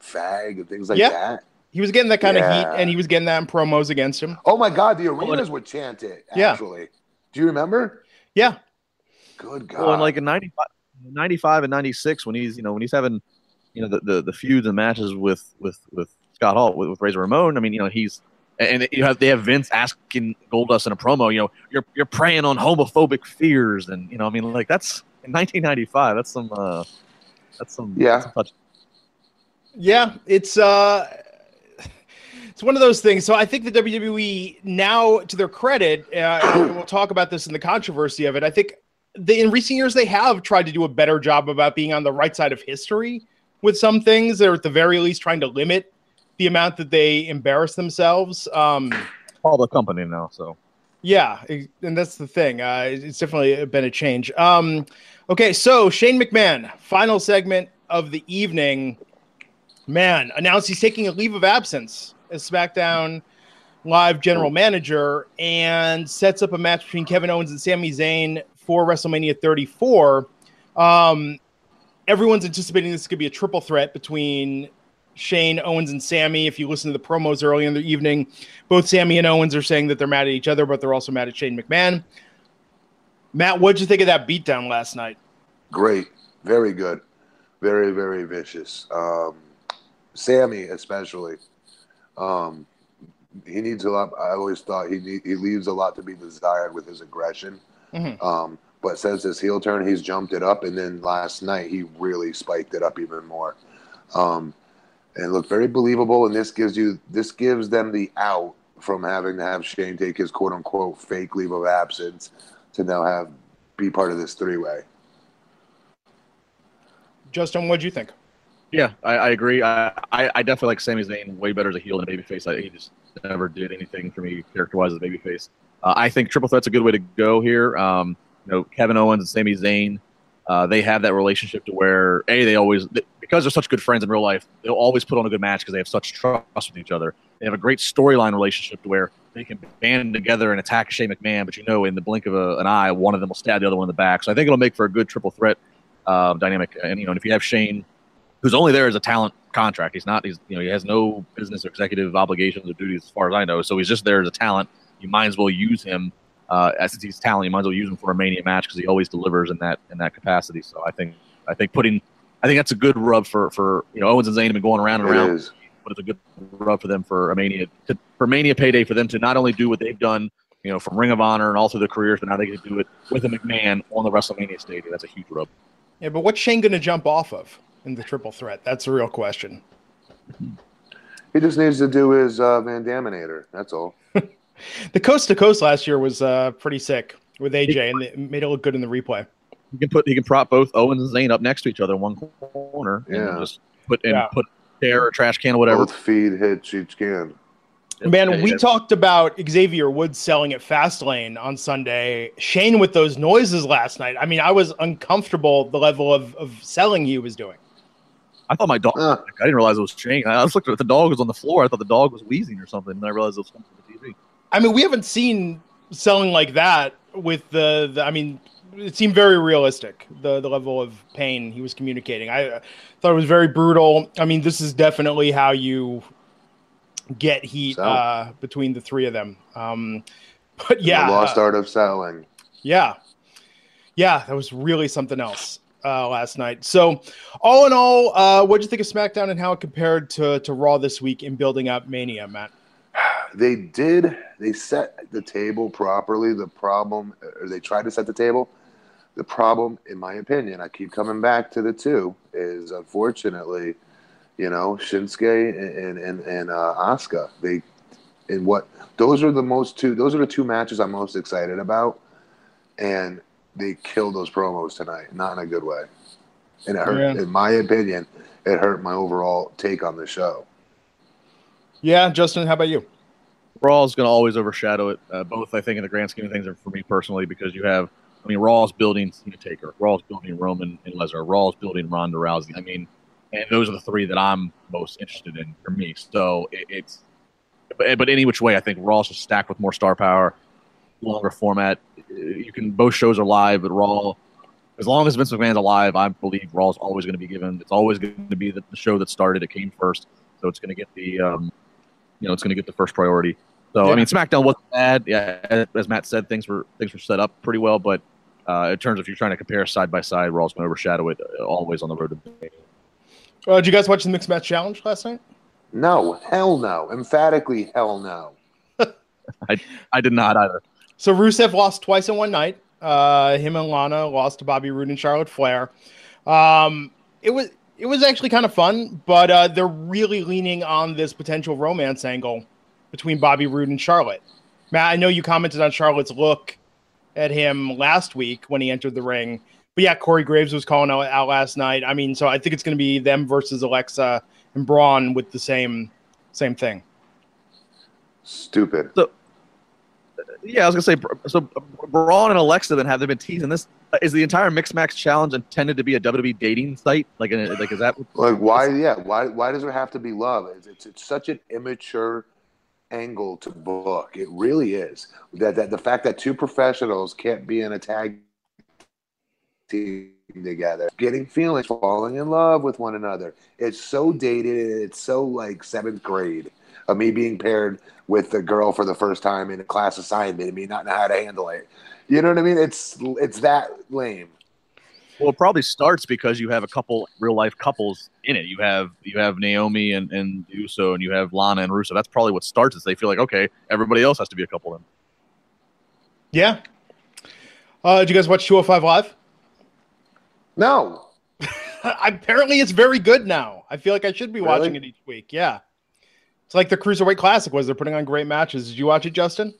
fag and things like that? He was getting that kind of heat, and he was getting that in promos against him. Oh, my God, the arenas would chant it, actually. Yeah. Do you remember? Yeah. Good God. Well, in, like, a 95 and 96 when he's, you know, when he's having, you know, the feuds and matches with Scott Hall, with Razor Ramon. I mean, you know, he's, and they have Vince asking Goldust in a promo, you know, you're preying on homophobic fears. And, you know, I mean, like, that's in 1995, that's some touch. Yeah. It's one of those things. So I think the WWE now, to their credit, and we'll talk about this in the controversy of it. I think, in recent years, they have tried to do a better job about being on the right side of history with some things. They're at the very least trying to limit the amount that they embarrass themselves. All the company now, so. Yeah, and that's the thing. It's definitely been a change. Okay, so Shane McMahon, final segment of the evening. Man, announced he's taking a leave of absence as SmackDown Live general manager and sets up a match between Kevin Owens and Sami Zayn for WrestleMania 34, everyone's anticipating this could be a triple threat between Shane, Owens, and Sammy. If you listen to the promos early in the evening, both Sammy and Owens are saying that they're mad at each other, but they're also mad at Shane McMahon. Matt, what'd you think of that beatdown last night? Great. Very good. Very, very vicious. Sammy, especially. He needs a lot. I always thought he leaves a lot to be desired with his aggression. Mm-hmm. But since his heel turn, he's jumped it up, and then last night he really spiked it up even more, and looked very believable. And this gives them the out from having to have Shane take his quote unquote fake leave of absence to now be part of this three-way. Justin, what'd you think? Yeah, I agree. I definitely like Sami Zayn way better as a heel than a babyface. He just never did anything for me character-wise as a babyface. I think triple threat's a good way to go here. You know, Kevin Owens and Sami Zayn, they have that relationship to where because they're such good friends in real life, they'll always put on a good match because they have such trust with each other. They have a great storyline relationship to where they can band together and attack Shane McMahon, but you know, in the blink of an eye, one of them will stab the other one in the back. So I think it'll make for a good triple threat dynamic. And you know, if you have Shane, who's only there as a talent contract, he has no business or executive obligations or duties as far as I know. So he's just there as a talent. You might as well use him since he's talent. You might as well use him for a Mania match because he always delivers in that capacity. So I think that's a good rub for you know, Owens and Zayn have been going around and around, but it's a good rub for them for a Mania payday for them to not only do what they've done, you know, from Ring of Honor and all through their careers, but now they get to do it with a McMahon on the WrestleMania stage. That's a huge rub. Yeah, but what's Shane going to jump off of in the triple threat? That's a real question. He just needs to do his Van Daminator. That's all. The coast to coast last year was pretty sick with AJ, and it made it look good in the replay. He can prop both Owens and Zayn up next to each other in one corner, and just put a chair or trash can or whatever. Both feed hits each can. Man, we talked about Xavier Woods selling at Fastlane on Sunday. Shane with those noises last night. I mean, I was uncomfortable the level of selling he was doing. I thought my dog, I didn't realize it was Shane. I just looked at the dog was on the floor. I thought the dog was wheezing or something, and I realized it was coming from the TV. I mean, we haven't seen selling like that with the I mean, it seemed very realistic, the level of pain he was communicating. I thought it was very brutal. I mean, this is definitely how you get heat between the three of them. But yeah. The lost art of selling. Yeah. Yeah, that was really something else last night. So all in all, what did you think of SmackDown and how it compared to Raw this week in building up Mania, Matt? They set the table properly. The problem, or they tried to set the table. The problem, in my opinion, I keep coming back to the two, is unfortunately, you know, Shinsuke and Asuka. Those are the two matches I'm most excited about, and they killed those promos tonight, not in a good way. And it hurt, in my opinion, it hurt my overall take on the show. Yeah, Justin, how about you? Raw is going to always overshadow it, both, I think, in the grand scheme of things, and for me personally, because you have, I mean, Raw's building Taker, Raw's building Roman and Lesnar, Raw's building Ronda Rousey. I mean, and those are the three that I'm most interested in for me. So it's, but any which way, I think Raw's just stacked with more star power, longer format. Both shows are live, but Raw, as long as Vince McMahon's alive, I believe Raw's always going to be given. It's always going to be the show that started. It came first, so it's going to get the, it's going to get the first priority. So I mean, SmackDown wasn't bad. Yeah, as Matt said, things were set up pretty well. But in terms of if you're trying to compare side by side, Raw's going to overshadow it. Always on the road to Mania. Did you guys watch the Mixed Match Challenge last night? No, hell no. Emphatically, hell no. I did not either. So Rusev lost twice in one night. Him and Lana lost to Bobby Roode and Charlotte Flair. It was actually kind of fun, but they're really leaning on this potential romance angle between Bobby Roode and Charlotte. Matt, I know you commented on Charlotte's look at him last week when he entered the ring. But yeah, Corey Graves was calling out last night. I mean, so I think it's going to be them versus Alexa and Braun with the same thing. Stupid. So, yeah, I was going to say, so Braun and Alexa, then have they been teasing this? Is the entire Mixed Match Challenge intended to be a WWE dating site? Like is that? Like why? Yeah, why does there have to be love? It's such an immature angle to book. It really is. That the fact that two professionals can't be in a tag team together, getting feelings, falling in love with one another. It's so dated, and it's so like seventh grade of me being paired with a girl for the first time in a class assignment and me not know how to handle it. You know what I mean? It's that lame. Well, it probably starts because you have a couple real life couples in it. You have Naomi and Uso, and you have Lana and Russo. That's probably what starts is they feel like, okay, everybody else has to be a couple then. Yeah. Did you guys watch 205 Live? No. Apparently it's very good now. I feel like I should be watching it each week. Yeah. It's like the Cruiserweight Classic was. They're putting on great matches. Did you watch it, Justin?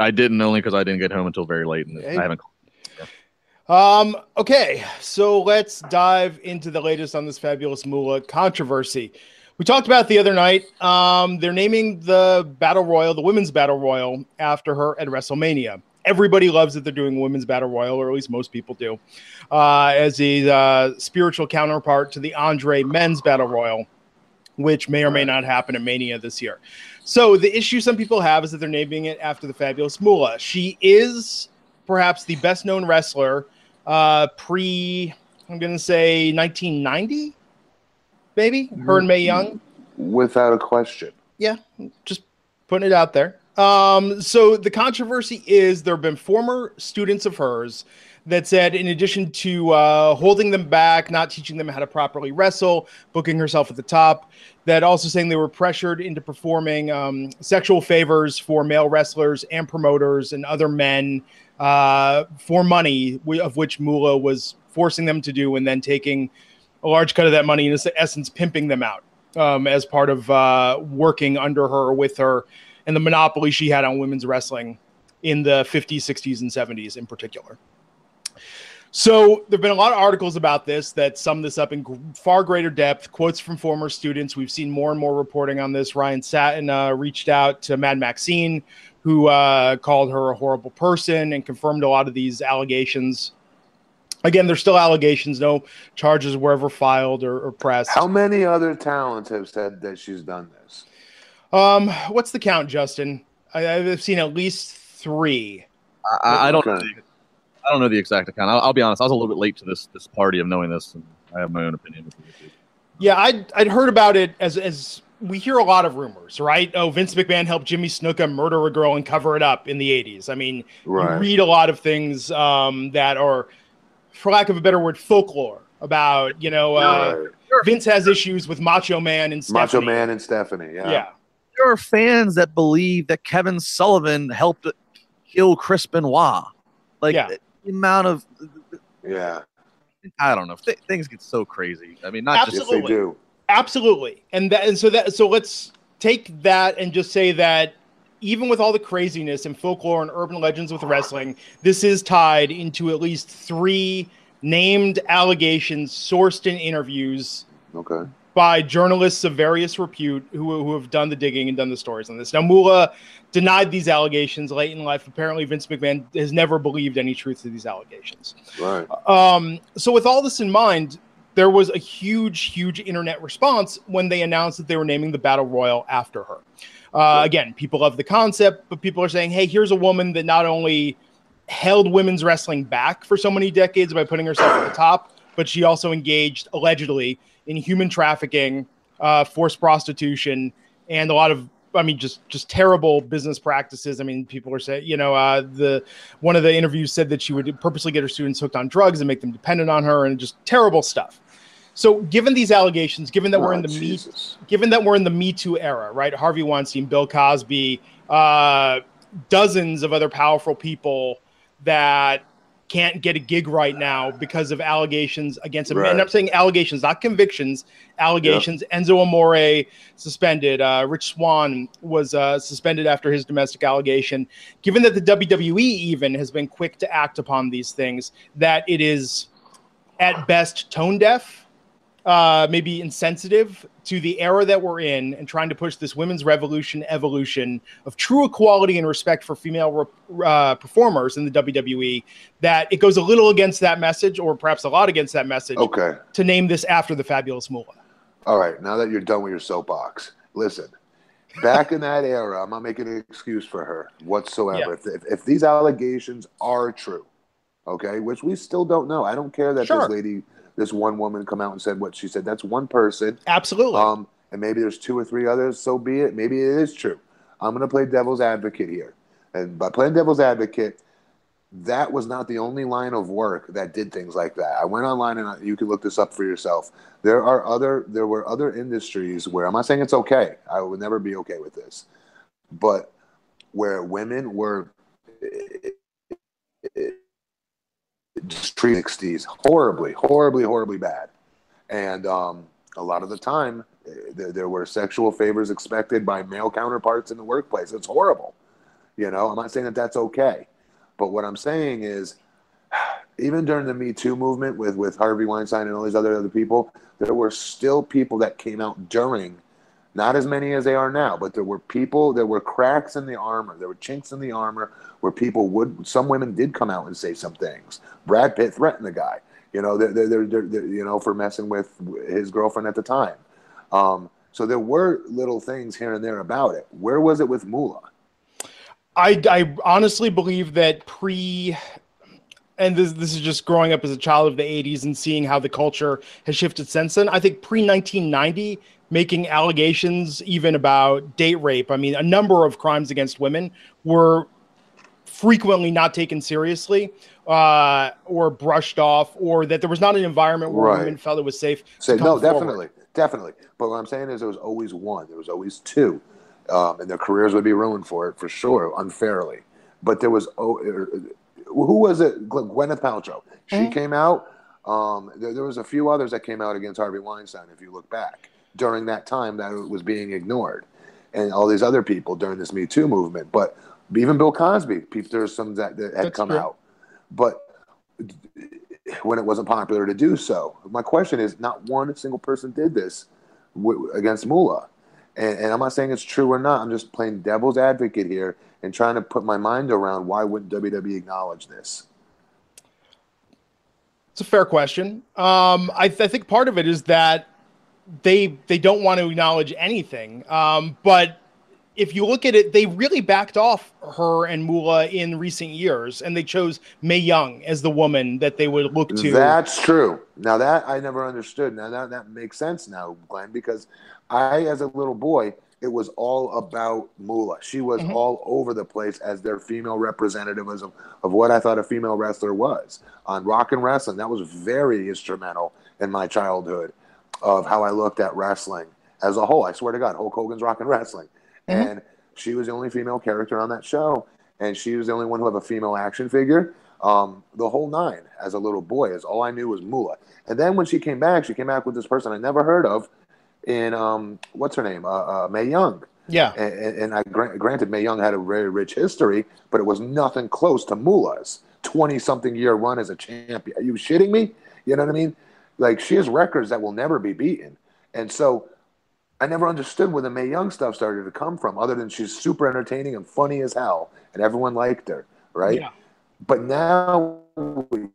I didn't, only because I didn't get home until very late. And I haven't. Yeah. Okay. So let's dive into the latest on this fabulous Moolah controversy. We talked about it the other night. They're naming the Battle Royal, the Women's Battle Royal, after her at WrestleMania. Everybody loves that they're doing Women's Battle Royal, or at least most people do, as a spiritual counterpart to the Andre Men's Battle Royal, which may or may not happen at Mania this year. So the issue some people have is that they're naming it after the fabulous Moolah. She is perhaps the best-known wrestler I'm going to say 1990, maybe? Her and Mae Young? Without a question. Yeah, just putting it out there. So the controversy is there have been former students of hers that said, in addition to holding them back, not teaching them how to properly wrestle, booking herself at the top, that also saying they were pressured into performing sexual favors for male wrestlers and promoters and other men for money, of which Moolah was forcing them to do and then taking a large cut of that money and, in essence, pimping them out as part of working under her, with her, and the monopoly she had on women's wrestling in the 50s, 60s, and 70s in particular. So there have been a lot of articles about this that sum this up in far greater depth. Quotes from former students. We've seen more and more reporting on this. Ryan Satin reached out to Mad Maxine, who called her a horrible person and confirmed a lot of these allegations. Again, they're still allegations. No charges were ever filed or pressed. How many other talents have said that she's done this? What's the count, Justin? I've seen at least three. I don't know the exact account. I'll be honest. I was a little bit late to this party of knowing this, and I have my own opinion. Yeah, I'd heard about it as we hear a lot of rumors, right? Oh, Vince McMahon helped Jimmy Snuka murder a girl and cover it up in the 80s. I mean, right. You read a lot of things that are, for lack of a better word, folklore about, you know, Vince has issues with Macho Man and Stephanie. Yeah. There are fans that believe that Kevin Sullivan helped kill Chris Benoit. Like, yeah. The amount of I don't know. Things get so crazy. I mean, not just they do. Absolutely. And so let's take that and just say that even with all the craziness and folklore and urban legends with wrestling, this is tied into at least three named allegations sourced in interviews. Okay. By journalists of various repute who have done the digging and done the stories on this. Now, Moolah denied these allegations late in life. Apparently, Vince McMahon has never believed any truth to these allegations. Right. So with all this in mind, there was a huge, huge internet response when they announced that they were naming the Battle Royal after her. Again, people love the concept, but people are saying, hey, here's a woman that not only held women's wrestling back for so many decades by putting herself at the top, but she also engaged, allegedly, in human trafficking, forced prostitution, and a lot of, I mean, just terrible business practices. I mean, people are saying, you know, one of the interviews said that she would purposely get her students hooked on drugs and make them dependent on her, and just terrible stuff. So given these allegations, given that we're in the Me Too era, right? Harvey Weinstein, Bill Cosby, dozens of other powerful people that can't get a gig right now because of allegations against him. Right. And I'm saying allegations, not convictions, allegations. Yeah. Enzo Amore suspended. Rich Swann was suspended after his domestic allegation. Given that the WWE even has been quick to act upon these things, that it is at best tone deaf, maybe insensitive to the era that we're in and trying to push this women's revolution, evolution of true equality and respect for female performers in the WWE, that it goes a little against that message, or perhaps a lot against that message, okay, to name this after the fabulous Moolah. All right, now that you're done with your soapbox, listen, back in that era, I'm not making an excuse for her whatsoever. Yeah. If these allegations are true, okay, which we still don't know. I don't care that this lady... This one woman come out and said what she said. That's one person. Absolutely. And maybe there's two or three others. So be it. Maybe it is true. I'm going to play devil's advocate here. And by playing devil's advocate, that was not the only line of work that did things like that. I went online and you can look this up for yourself. There were other industries where, I'm not saying it's okay. I would never be okay with this. But where women were... treated 60s horribly bad, and a lot of the time there were sexual favors expected by male counterparts in the workplace. It's horrible. You know, I'm not saying that that's okay, but what I'm saying is even during the Me Too movement with Harvey Weinstein and all these other people, there were still people that came out during, not as many as they are now, but there were people, there were cracks in the armor, there were chinks in the armor where some women did come out and say some things. Brad Pitt threatened the guy, you know, you know, for messing with his girlfriend at the time. So there were little things here and there about it. Where was it with Moolah? I honestly believe that and this is just growing up as a child of the 80s and seeing how the culture has shifted since then. I think pre-1990, making allegations even about date rape, I mean, a number of crimes against women were frequently not taken seriously or brushed off, or that there was not an environment where women felt it was safe. Definitely. But what I'm saying is there was always one. There was always two. And their careers would be ruined for it, for sure, unfairly. But there was... who was it? Gwyneth Paltrow. She came out. There was a few others that came out against Harvey Weinstein, if you look back, during that time that it was being ignored. And all these other people during this Me Too movement. But even Bill Cosby, there's some that had come out. But when it wasn't popular to do so. My question is, not one single person did this against Moolah. And I'm not saying it's true or not. I'm just playing devil's advocate here and trying to put my mind around why wouldn't WWE acknowledge this? It's a fair question. I think part of it is that they don't want to acknowledge anything. But if you look at it, they really backed off her and Moolah in recent years, and they chose Mae Young as the woman that they would look to. That's true. Now that I never understood. Now that makes sense now, Glenn, because I, as a little boy, it was all about Moolah. She was all over the place as their female representative of what I thought a female wrestler was. On Rock and Wrestling, that was very instrumental in my childhood of how I looked at wrestling as a whole. I swear to God, Hulk Hogan's Rock and Wrestling. And she was the only female character on that show, and she was the only one who had a female action figure. The whole nine, as a little boy, is all I knew was Moolah. And then when she came back with this person I never heard of, in what's her name, Mae Young. Yeah. And I granted Mae Young had a very rich history, but it was nothing close to Moolah's 20-something-year run as a champion. Are you shitting me? You know what I mean? Like, she has records that will never be beaten, and so I never understood where the Mae Young stuff started to come from, other than she's super entertaining and funny as hell, and everyone liked her, right? Yeah. But now, you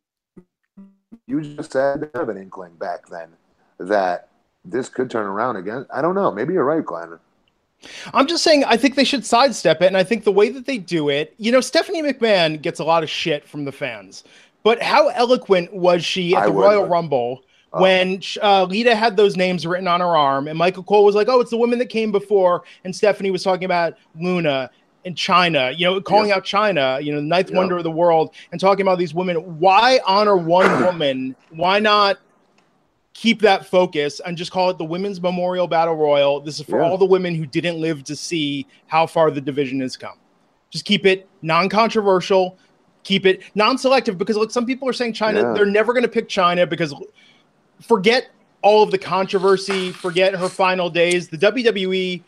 just said I have an inkling back then that this could turn around again. I don't know. Maybe you're right, Glenn. I'm just saying I think they should sidestep it, and I think the way that they do it, you know, Stephanie McMahon gets a lot of shit from the fans, but how eloquent was she at the Royal Rumble when Lita had those names written on her arm, and Michael Cole was like, oh, it's the woman that came before, and Stephanie was talking about Luna and Chyna, you know, calling out Chyna, you know, the ninth wonder of the world, and talking about these women. Why honor one woman? Why not keep that focus and just call it the Women's Memorial Battle Royal? This is for all the women who didn't live to see how far the division has come. Just keep it non-controversial, keep it non-selective, because look, some people are saying Chyna, they're never going to pick Chyna because... Forget all of the controversy. Forget her final days. The WWE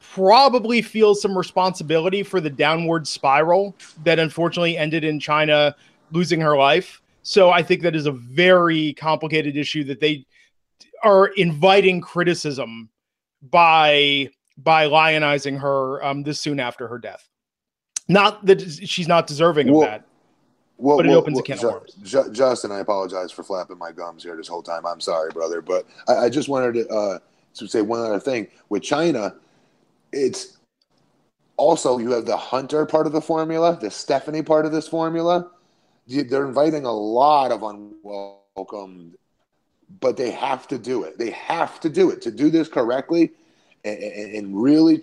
probably feels some responsibility for the downward spiral that unfortunately ended in Chyna losing her life. So I think that is a very complicated issue that they are inviting criticism by lionizing her this soon after her death. Not that she's not deserving of that. But it opens a can of worms. Justin, I apologize for flapping my gums here this whole time. I'm sorry, brother. But I just wanted to say one other thing. With Chyna, it's also you have the Hunter part of the formula, the Stephanie part of this formula. They're inviting a lot of unwelcome, but they have to do it. They have to do it. To do this correctly and really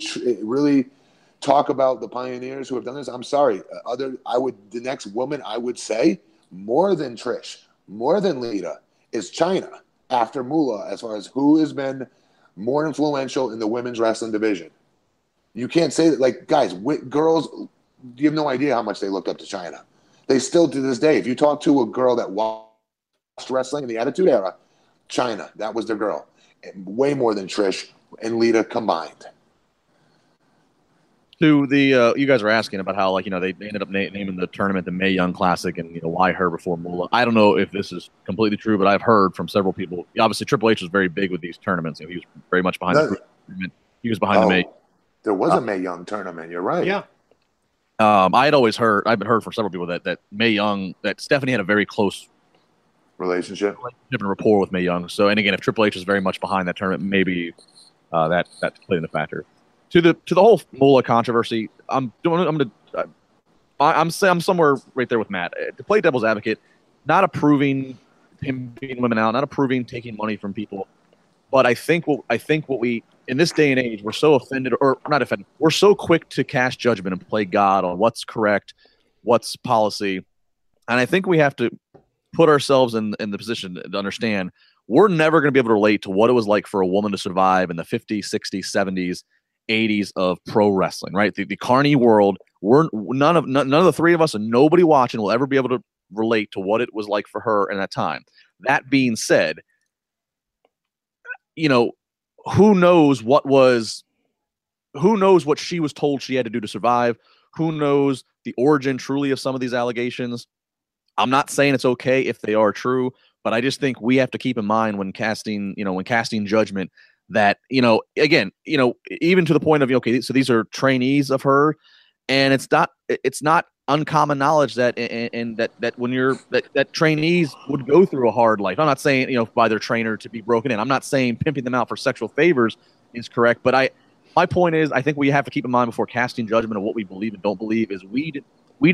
talk about the pioneers who have done this. I'm sorry. The next woman I would say more than Trish, more than Lita is Chyna after Moolah, as far as who has been more influential in the women's wrestling division. You can't say that, like, guys, girls, you have no idea how much they looked up to Chyna. They still to this day. If you talk to a girl that watched wrestling in the Attitude Era, Chyna, that was their girl. Way more than Trish and Lita combined. To the you guys were asking about how, like, you know, they ended up naming the tournament the Mae Young Classic, and, you know, why her before Moolah. I don't know if this is completely true, but I've heard from several people. Obviously, Triple H was very big with these tournaments. You know, he was very much behind the tournament. He was behind the Mae. There was a Mae Young tournament. You're right. Yeah. I've heard from several people that Mae Young, that Stephanie had a very close relationship and rapport with Mae Young. So, and again, if Triple H was very much behind that tournament, maybe that played in the factor. To the whole Moolah controversy, I'm somewhere right there with Matt. To play devil's advocate, not approving him beating women out, not approving taking money from people, but I think what we in this day and age, we're so offended, or not offended, we're so quick to cast judgment and play God on what's correct, what's policy, and I think we have to put ourselves in the position to understand we're never going to be able to relate to what it was like for a woman to survive in the 50s, 60s, 70s. 80s of pro wrestling, right? The carny world. We're none of the three of us, and nobody watching will ever be able to relate to what it was like for her in that time. That being said, you know, who knows what she was told she had to do to survive? Who knows the origin truly of some of these allegations? I'm not saying it's okay if they are true, but I just think we have to keep in mind when casting, when casting judgment that, again, even to the point of, okay, so these are trainees of her, and it's not uncommon knowledge that and that when you're that trainees would go through a hard life. I'm not saying, by their trainer to be broken in. I'm not saying pimping them out for sexual favors is correct, but my point is, I think we have to keep in mind before casting judgment of what we believe and don't believe is we did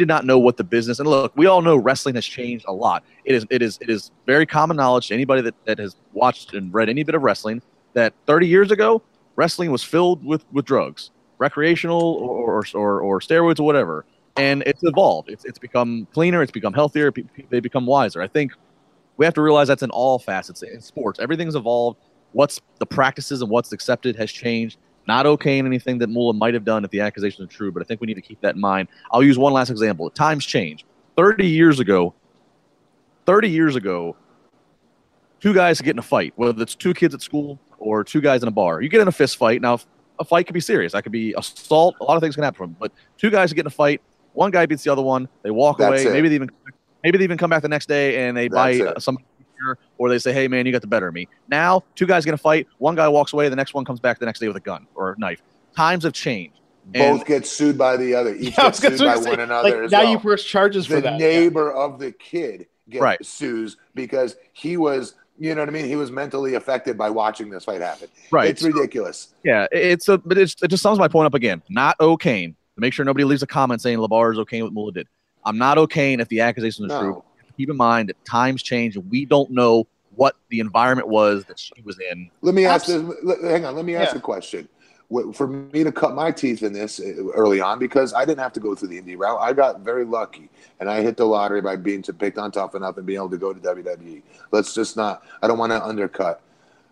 not know what the business, and look, we all know wrestling has changed a lot. It is very common knowledge to anybody that has watched and read any bit of wrestling that 30 years ago, wrestling was filled with drugs, recreational or steroids or whatever. And it's evolved. It's become cleaner. It's become healthier. They become wiser. I think we have to realize that's in all facets in sports. Everything's evolved. What's the practices and what's accepted has changed. Not okaying anything that Moolah might have done if the accusations are true, but I think we need to keep that in mind. I'll use one last example. Times change. 30 years ago, two guys get in a fight, whether it's two kids at school or two guys in a bar. You get in a fist fight. Now, a fight could be serious. That could be assault. A lot of things can happen from it. But two guys get in a fight. One guy beats the other one. They walk away. Maybe they even come back the next day and they bite somebody, or they say, "Hey man, you got the better of me." Now, two guys gonna fight. One guy walks away. The next one comes back the next day with a gun or a knife. Times have changed. Both get sued by the other. Each gets sued by one another. Now you press charges for that. The neighbor of the kid sues because he was. You know what I mean? He was mentally affected by watching this fight happen. Right? It's ridiculous. Yeah, it just sums my point up again. Not okay. Make sure nobody leaves a comment saying Labar is okay with what Moolah did. I'm not okay if the accusations are true. Keep in mind that times change. We don't know what the environment was that she was in. Let me ask this. Hang on. Let me ask a question. For me to cut my teeth in this early on, because I didn't have to go through the indie route. I got very lucky, and I hit the lottery by being picked on Tough Enough and being able to go to WWE. Let's just not – I don't want to undercut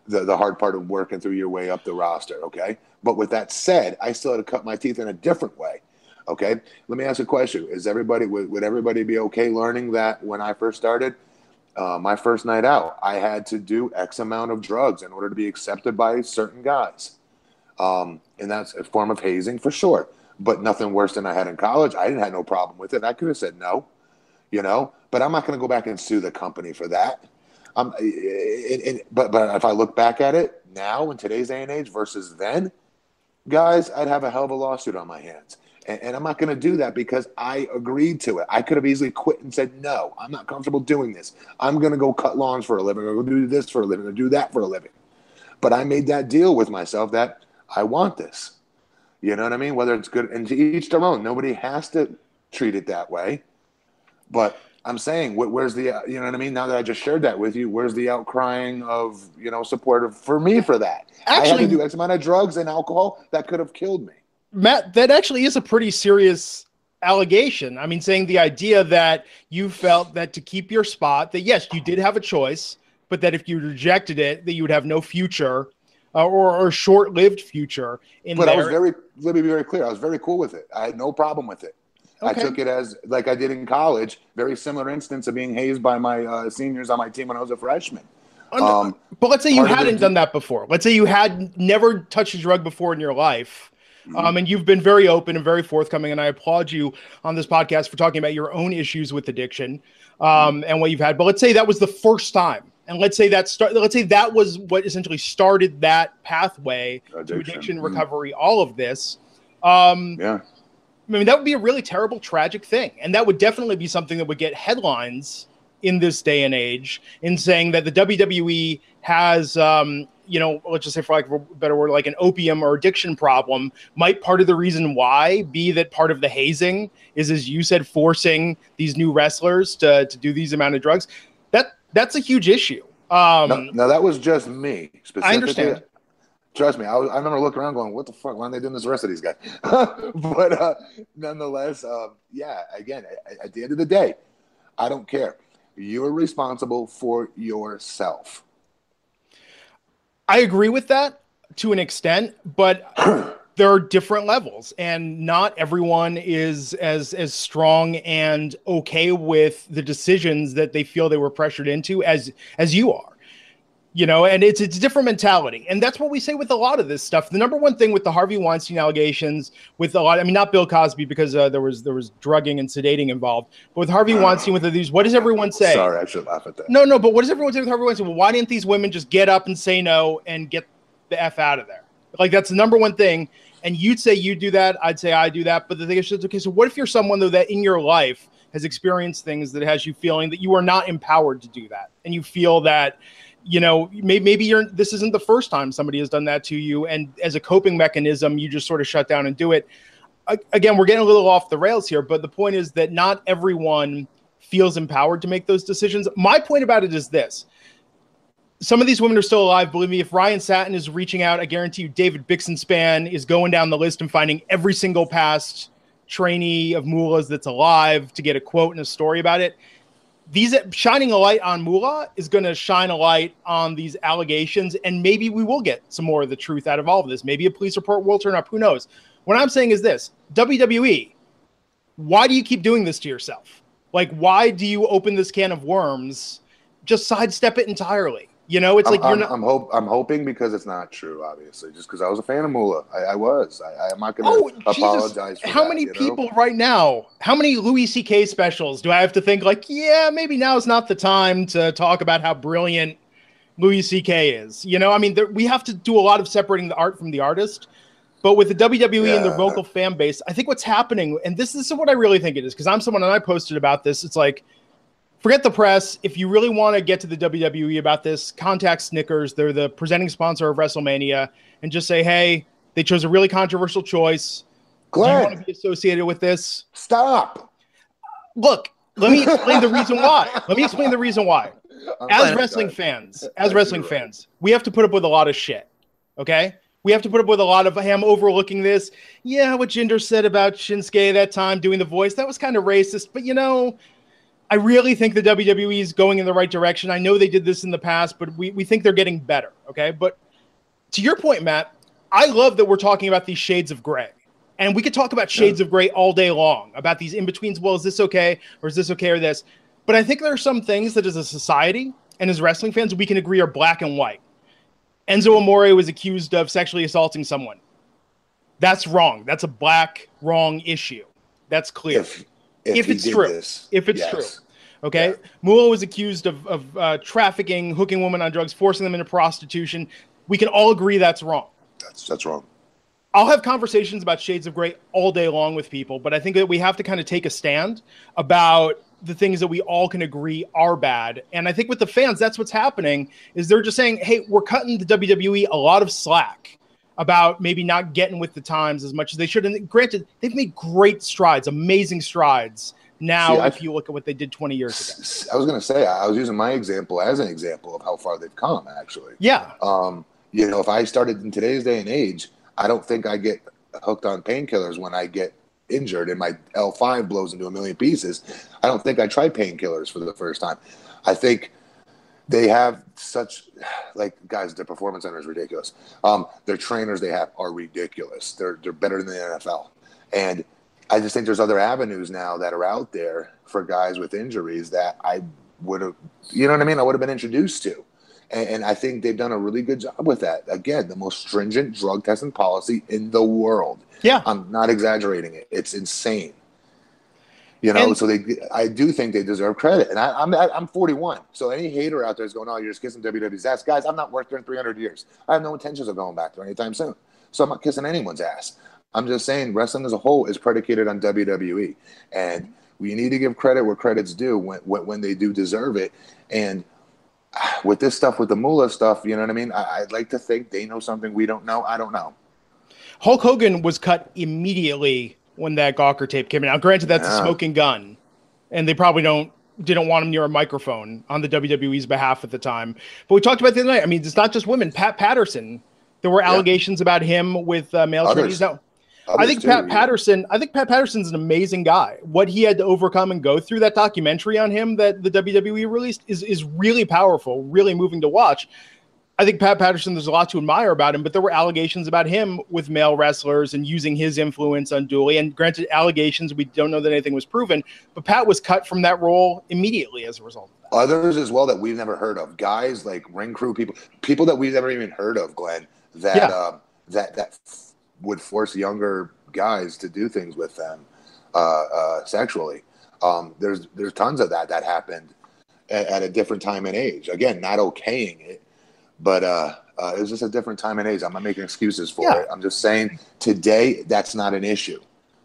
the hard part of working through your way up the roster, okay? But with that said, I still had to cut my teeth in a different way. Okay, let me ask a question: would everybody be okay learning that when I first started my first night out, I had to do X amount of drugs in order to be accepted by certain guys, and that's a form of hazing for sure. But nothing worse than I had in college. I didn't have no problem with it. I could have said no, But I'm not going to go back and sue the company for that. But if I look back at it now in today's day and age versus then, guys, I'd have a hell of a lawsuit on my hands. And I'm not going to do that because I agreed to it. I could have easily quit and said, no, I'm not comfortable doing this. I'm going to go cut lawns for a living, or go do this for a living, or do that for a living. But I made that deal with myself that I want this. You know what I mean? Whether it's good, and to each their own. Nobody has to treat it that way. But I'm saying, where's the, you know what I mean? Now that I just shared that with you, where's the outcrying of, support for me for that? Actually, I had to do X amount of drugs and alcohol that could have killed me. Matt, that actually is a pretty serious allegation. I mean, saying the idea that you felt that to keep your spot, that yes, you did have a choice, but that if you rejected it, that you would have no future or short-lived future. But let me be very clear, I was very cool with it. I had no problem with it. Okay. I took it as, like I did in college, very similar instance of being hazed by my seniors on my team when I was a freshman. But let's say you hadn't done that before. Let's say you had never touched a drug before in your life. And you've been very open and very forthcoming, and I applaud you on this podcast for talking about your own issues with addiction and what you've had. But let's say that was the first time, and let's say that was what essentially started that pathway to addiction recovery, all of this. I mean, that would be a really terrible, tragic thing, and that would definitely be something that would get headlines in this day and age, in saying that the WWE has let's just say, for lack of a better word, like an opium or addiction problem. Might part of the reason why be that part of the hazing is, as you said, forcing these new wrestlers to do these amount of drugs. That's a huge issue. No, that was just me specifically. I understand. Trust me, I remember looking around going, what the fuck? Why aren't they doing this rest of these guys? But nonetheless, again, at the end of the day, I don't care. You're responsible for yourself. I agree with that to an extent, but there are different levels, and not everyone is as strong and okay with the decisions that they feel they were pressured into as you are. You know, and it's a different mentality. And that's what we say with a lot of this stuff. The number one thing with the Harvey Weinstein allegations, with a lot, I mean, not Bill Cosby, because there was drugging and sedating involved. But with Harvey Weinstein, with these, what does everyone say? Sorry, I should laugh at that. No, but what does everyone say with Harvey Weinstein? Well, why didn't these women just get up and say no and get the F out of there? Like, that's the number one thing. And you'd say you do that. I'd say I do that. But the thing is, just, okay, so what if you're someone, though, that in your life has experienced things that has you feeling that you are not empowered to do that? And you feel that... You know, maybe this isn't the first time somebody has done that to you. And as a coping mechanism, you just sort of shut down and do it. Again, we're getting a little off the rails here, but the point is that not everyone feels empowered to make those decisions. My point about it is this. Some of these women are still alive. Believe me, if Ryan Satin is reaching out, I guarantee you David Bixenspan is going down the list and finding every single past trainee of Moolah's that's alive to get a quote and a story about it. These shining a light on Moolah is going to shine a light on these allegations, and maybe we will get some more of the truth out of all of this. Maybe a police report will turn up. Who knows? What I'm saying is this, WWE, why do you keep doing this to yourself? Like, why do you open this can of worms? Just sidestep it entirely. You know, it's I'm hoping because it's not true, obviously, just because I was a fan of Moolah. I'm not going to apologize for how that, many people know? Right now, how many Louis C.K. specials do I have to think like, yeah, maybe now is not the time to talk about how brilliant Louis C.K. is. You know, I mean, we have to do a lot of separating the art from the artist. But with the WWE and their vocal fan base, I think what's happening, and this is what I really think it is, because I'm someone and I posted about this. It's like, forget the press. If you really want to get to the WWE about this, contact Snickers. They're the presenting sponsor of WrestleMania. And just say, hey, they chose a really controversial choice. Glenn, do you want to be associated with this? Stop. Look, let me explain the reason why. As wrestling fans, we have to put up with a lot of shit, okay? We have to put up with a lot of him overlooking this. Yeah, what Jinder said about Shinsuke that time doing the voice, that was kind of racist. But, you know... I really think the WWE is going in the right direction. I know they did this in the past, but we think they're getting better, okay? But to your point, Matt, I love that we're talking about these shades of gray. And we could talk about shades of gray all day long, about these in-betweens. Well, is this okay? Or is this okay or this? But I think there are some things that as a society and as wrestling fans, we can agree are black and white. Enzo Amore was accused of sexually assaulting someone. That's wrong. That's a black, wrong issue. That's clear. If it's true. Okay. Yeah. Moolah was accused of trafficking, hooking women on drugs, forcing them into prostitution. We can all agree that's wrong. That's wrong. I'll have conversations about shades of gray all day long with people, but I think that we have to kind of take a stand about the things that we all can agree are bad. And I think with the fans, that's what's happening is they're just saying, hey, we're cutting the WWE a lot of slack about maybe not getting with the times as much as they should. And granted, they've made great strides, amazing strides. Now, if you look at what they did 20 years ago. I was going to say, I was using my example as an example of how far they've come, actually. Yeah. You know, if I started in today's day and age, I don't think I get hooked on painkillers when I get injured and my L5 blows into a million pieces. I don't think I try painkillers for the first time. I think... They have such, like, guys, their performance center is ridiculous. Their trainers they have are ridiculous. They're better than the NFL. And I just think there's other avenues now that are out there for guys with injuries that I would have, you know what I mean? I would have been introduced to. And I think they've done a really good job with that. Again, the most stringent drug testing policy in the world. Yeah. I'm not exaggerating it. It's insane. You know, so I do think they deserve credit, and I'm 41. So any hater out there is going, "Oh, you're just kissing WWE's ass, guys." I'm not worth there in 300 years. I have no intentions of going back there anytime soon. So I'm not kissing anyone's ass. I'm just saying wrestling as a whole is predicated on WWE, and we need to give credit where credit's due when they do deserve it. And with this stuff, with the Moolah stuff, you know what I mean? I'd like to think they know something we don't know. I don't know. Hulk Hogan was cut immediately when that Gawker tape came out. Now, granted, that's a smoking gun, and they probably didn't want him near a microphone on the WWE's behalf at the time. But we talked about the other night. I mean, it's not just women. Pat Patterson, there were allegations about him with male trainees. No, I think Pat Patterson's an amazing guy. What he had to overcome and go through, that documentary on him that the WWE released is really powerful, really moving to watch. I think Pat Patterson, there's a lot to admire about him, but there were allegations about him with male wrestlers and using his influence unduly. And granted, allegations, we don't know that anything was proven, but Pat was cut from that role immediately as a result of that. Others as well that we've never heard of, guys like ring crew people that we've never even heard of, Glenn, that yeah. that would force younger guys to do things with them sexually. There's tons of that happened at a different time and age. Again, not okaying it. But it was just a different time and age. I'm not making excuses for it. I'm just saying today that's not an issue.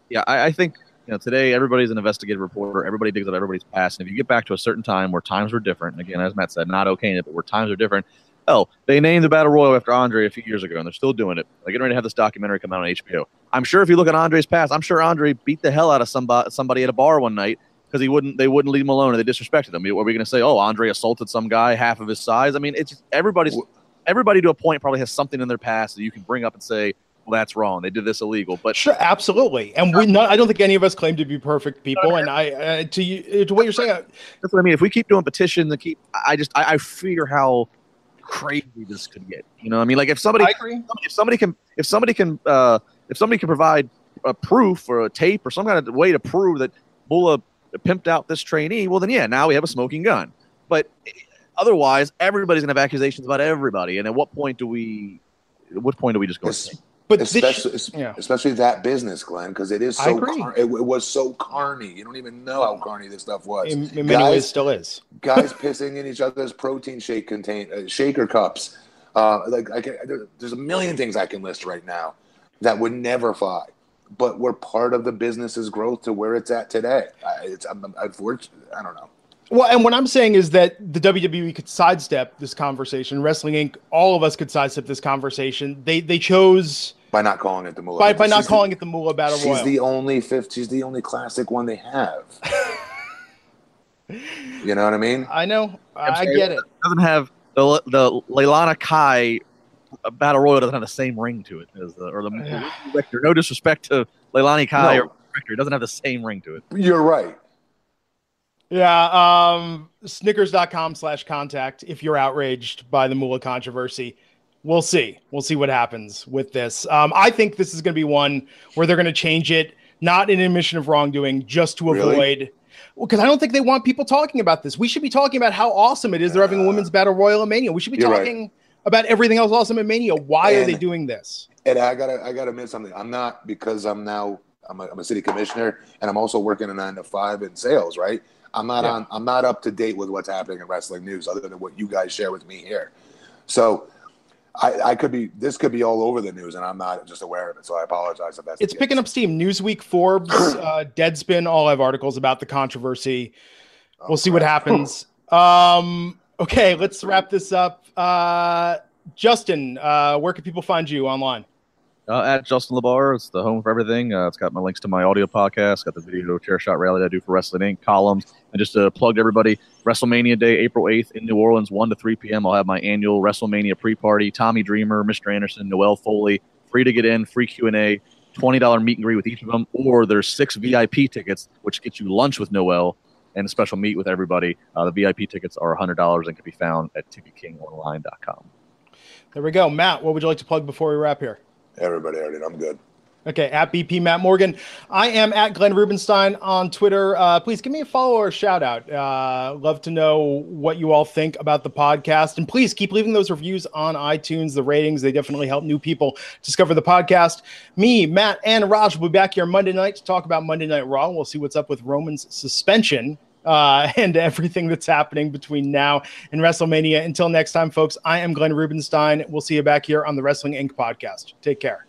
Yeah, I think today everybody's an investigative reporter. Everybody digs up everybody's past. And if you get back to a certain time where times were different, and again, as Matt said, not okaying it, but where times are different. Oh, they named the Battle Royal after Andre a few years ago, and they're still doing it. They're getting ready to have this documentary come out on HBO. I'm sure if you look at Andre's past, I'm sure Andre beat the hell out of somebody at a bar one night. Because they wouldn't leave him alone, and they disrespected him. Are we going to say, oh, Andre assaulted some guy half of his size? I mean, it's just, everybody to a point probably has something in their past that you can bring up and say, well, that's wrong. They did this illegal. But sure, absolutely. And I don't think any of us claim to be perfect people. And to what you're saying, that's what I mean. If we keep doing petitions and I fear how crazy this could get. You know what I mean? Like if somebody can provide a proof or a tape or some kind of way to prove that Moolah pimped out this trainee, well then yeah, now we have a smoking gun. But otherwise everybody's gonna have accusations about everybody, and at what point do we just go insane? But especially that business, Glenn, because it is so it was so carny. You don't even know how carny this stuff was. In many ways, still is. Guys pissing in each other's protein shake shaker cups. There's a million things I can list right now that would never fly. But we're part of the business's growth to where it's at today. I don't know. Well, and what I'm saying is that the WWE could sidestep this conversation. Wrestling Inc., all of us could sidestep this conversation. They chose by not calling it the Moolah. By not calling it the Moolah Battle Royal. She's the only classic one they have. You know what I mean? I know. I get it. Doesn't have the Leilani Kai. A Battle Royal doesn't have the same ring to it as the Rector. No disrespect to Leilani Kai or Rector. It doesn't have the same ring to it. You're right. Yeah. Snickers.com/contact. If you're outraged by the Moolah controversy, we'll see. We'll see what happens with this. I think this is going to be one where they're going to change it. Not an admission of wrongdoing, just to avoid. Because I don't think they want people talking about this. We should be talking about how awesome it is they're having a women's Battle Royal in Mania. We should be talking about everything else awesome in Mania. Why are they doing this? And I gotta admit something. I'm not, because I'm a city commissioner and I'm also working a 9-to-5 in sales, right? I'm not up to date with what's happening in wrestling news other than what you guys share with me here. So this could be all over the news and I'm not just aware of it. So I apologize if that's the case. It's picking up steam. Newsweek, Forbes, Deadspin, all have articles about the controversy. We'll see what happens. Okay, let's wrap this up. Justin, where can people find you online? At Justin Labar. It's the home for everything. It's got my links to my audio podcast, got the video Chair Shot Rally that I do for Wrestling Inc., columns, and just to plug to everybody, WrestleMania Day, April 8th in New Orleans, 1 to 3 p.m. I'll have my annual WrestleMania pre-party. Tommy Dreamer, Mr. Anderson, Noel Foley, free to get in, free Q&A, $20 meet and greet with each of them, or there's 6 VIP tickets, which get you lunch with Noel, and a special meet with everybody. The VIP tickets are $100 and can be found at ticketkingonline.com. There we go. Matt, what would you like to plug before we wrap here? Everybody already. I'm good. Okay, at BP Matt Morgan. I am at Glenn Rubenstein on Twitter. Please give me a follow or a shout out. Love to know what you all think about the podcast. And please keep leaving those reviews on iTunes. The ratings, they definitely help new people discover the podcast. Me, Matt, and Raj will be back here Monday night to talk about Monday Night Raw. We'll see what's up with Roman's suspension and everything that's happening between now and WrestleMania. Until next time, folks, I am Glenn Rubenstein. We'll see you back here on the Wrestling Inc. podcast. Take care.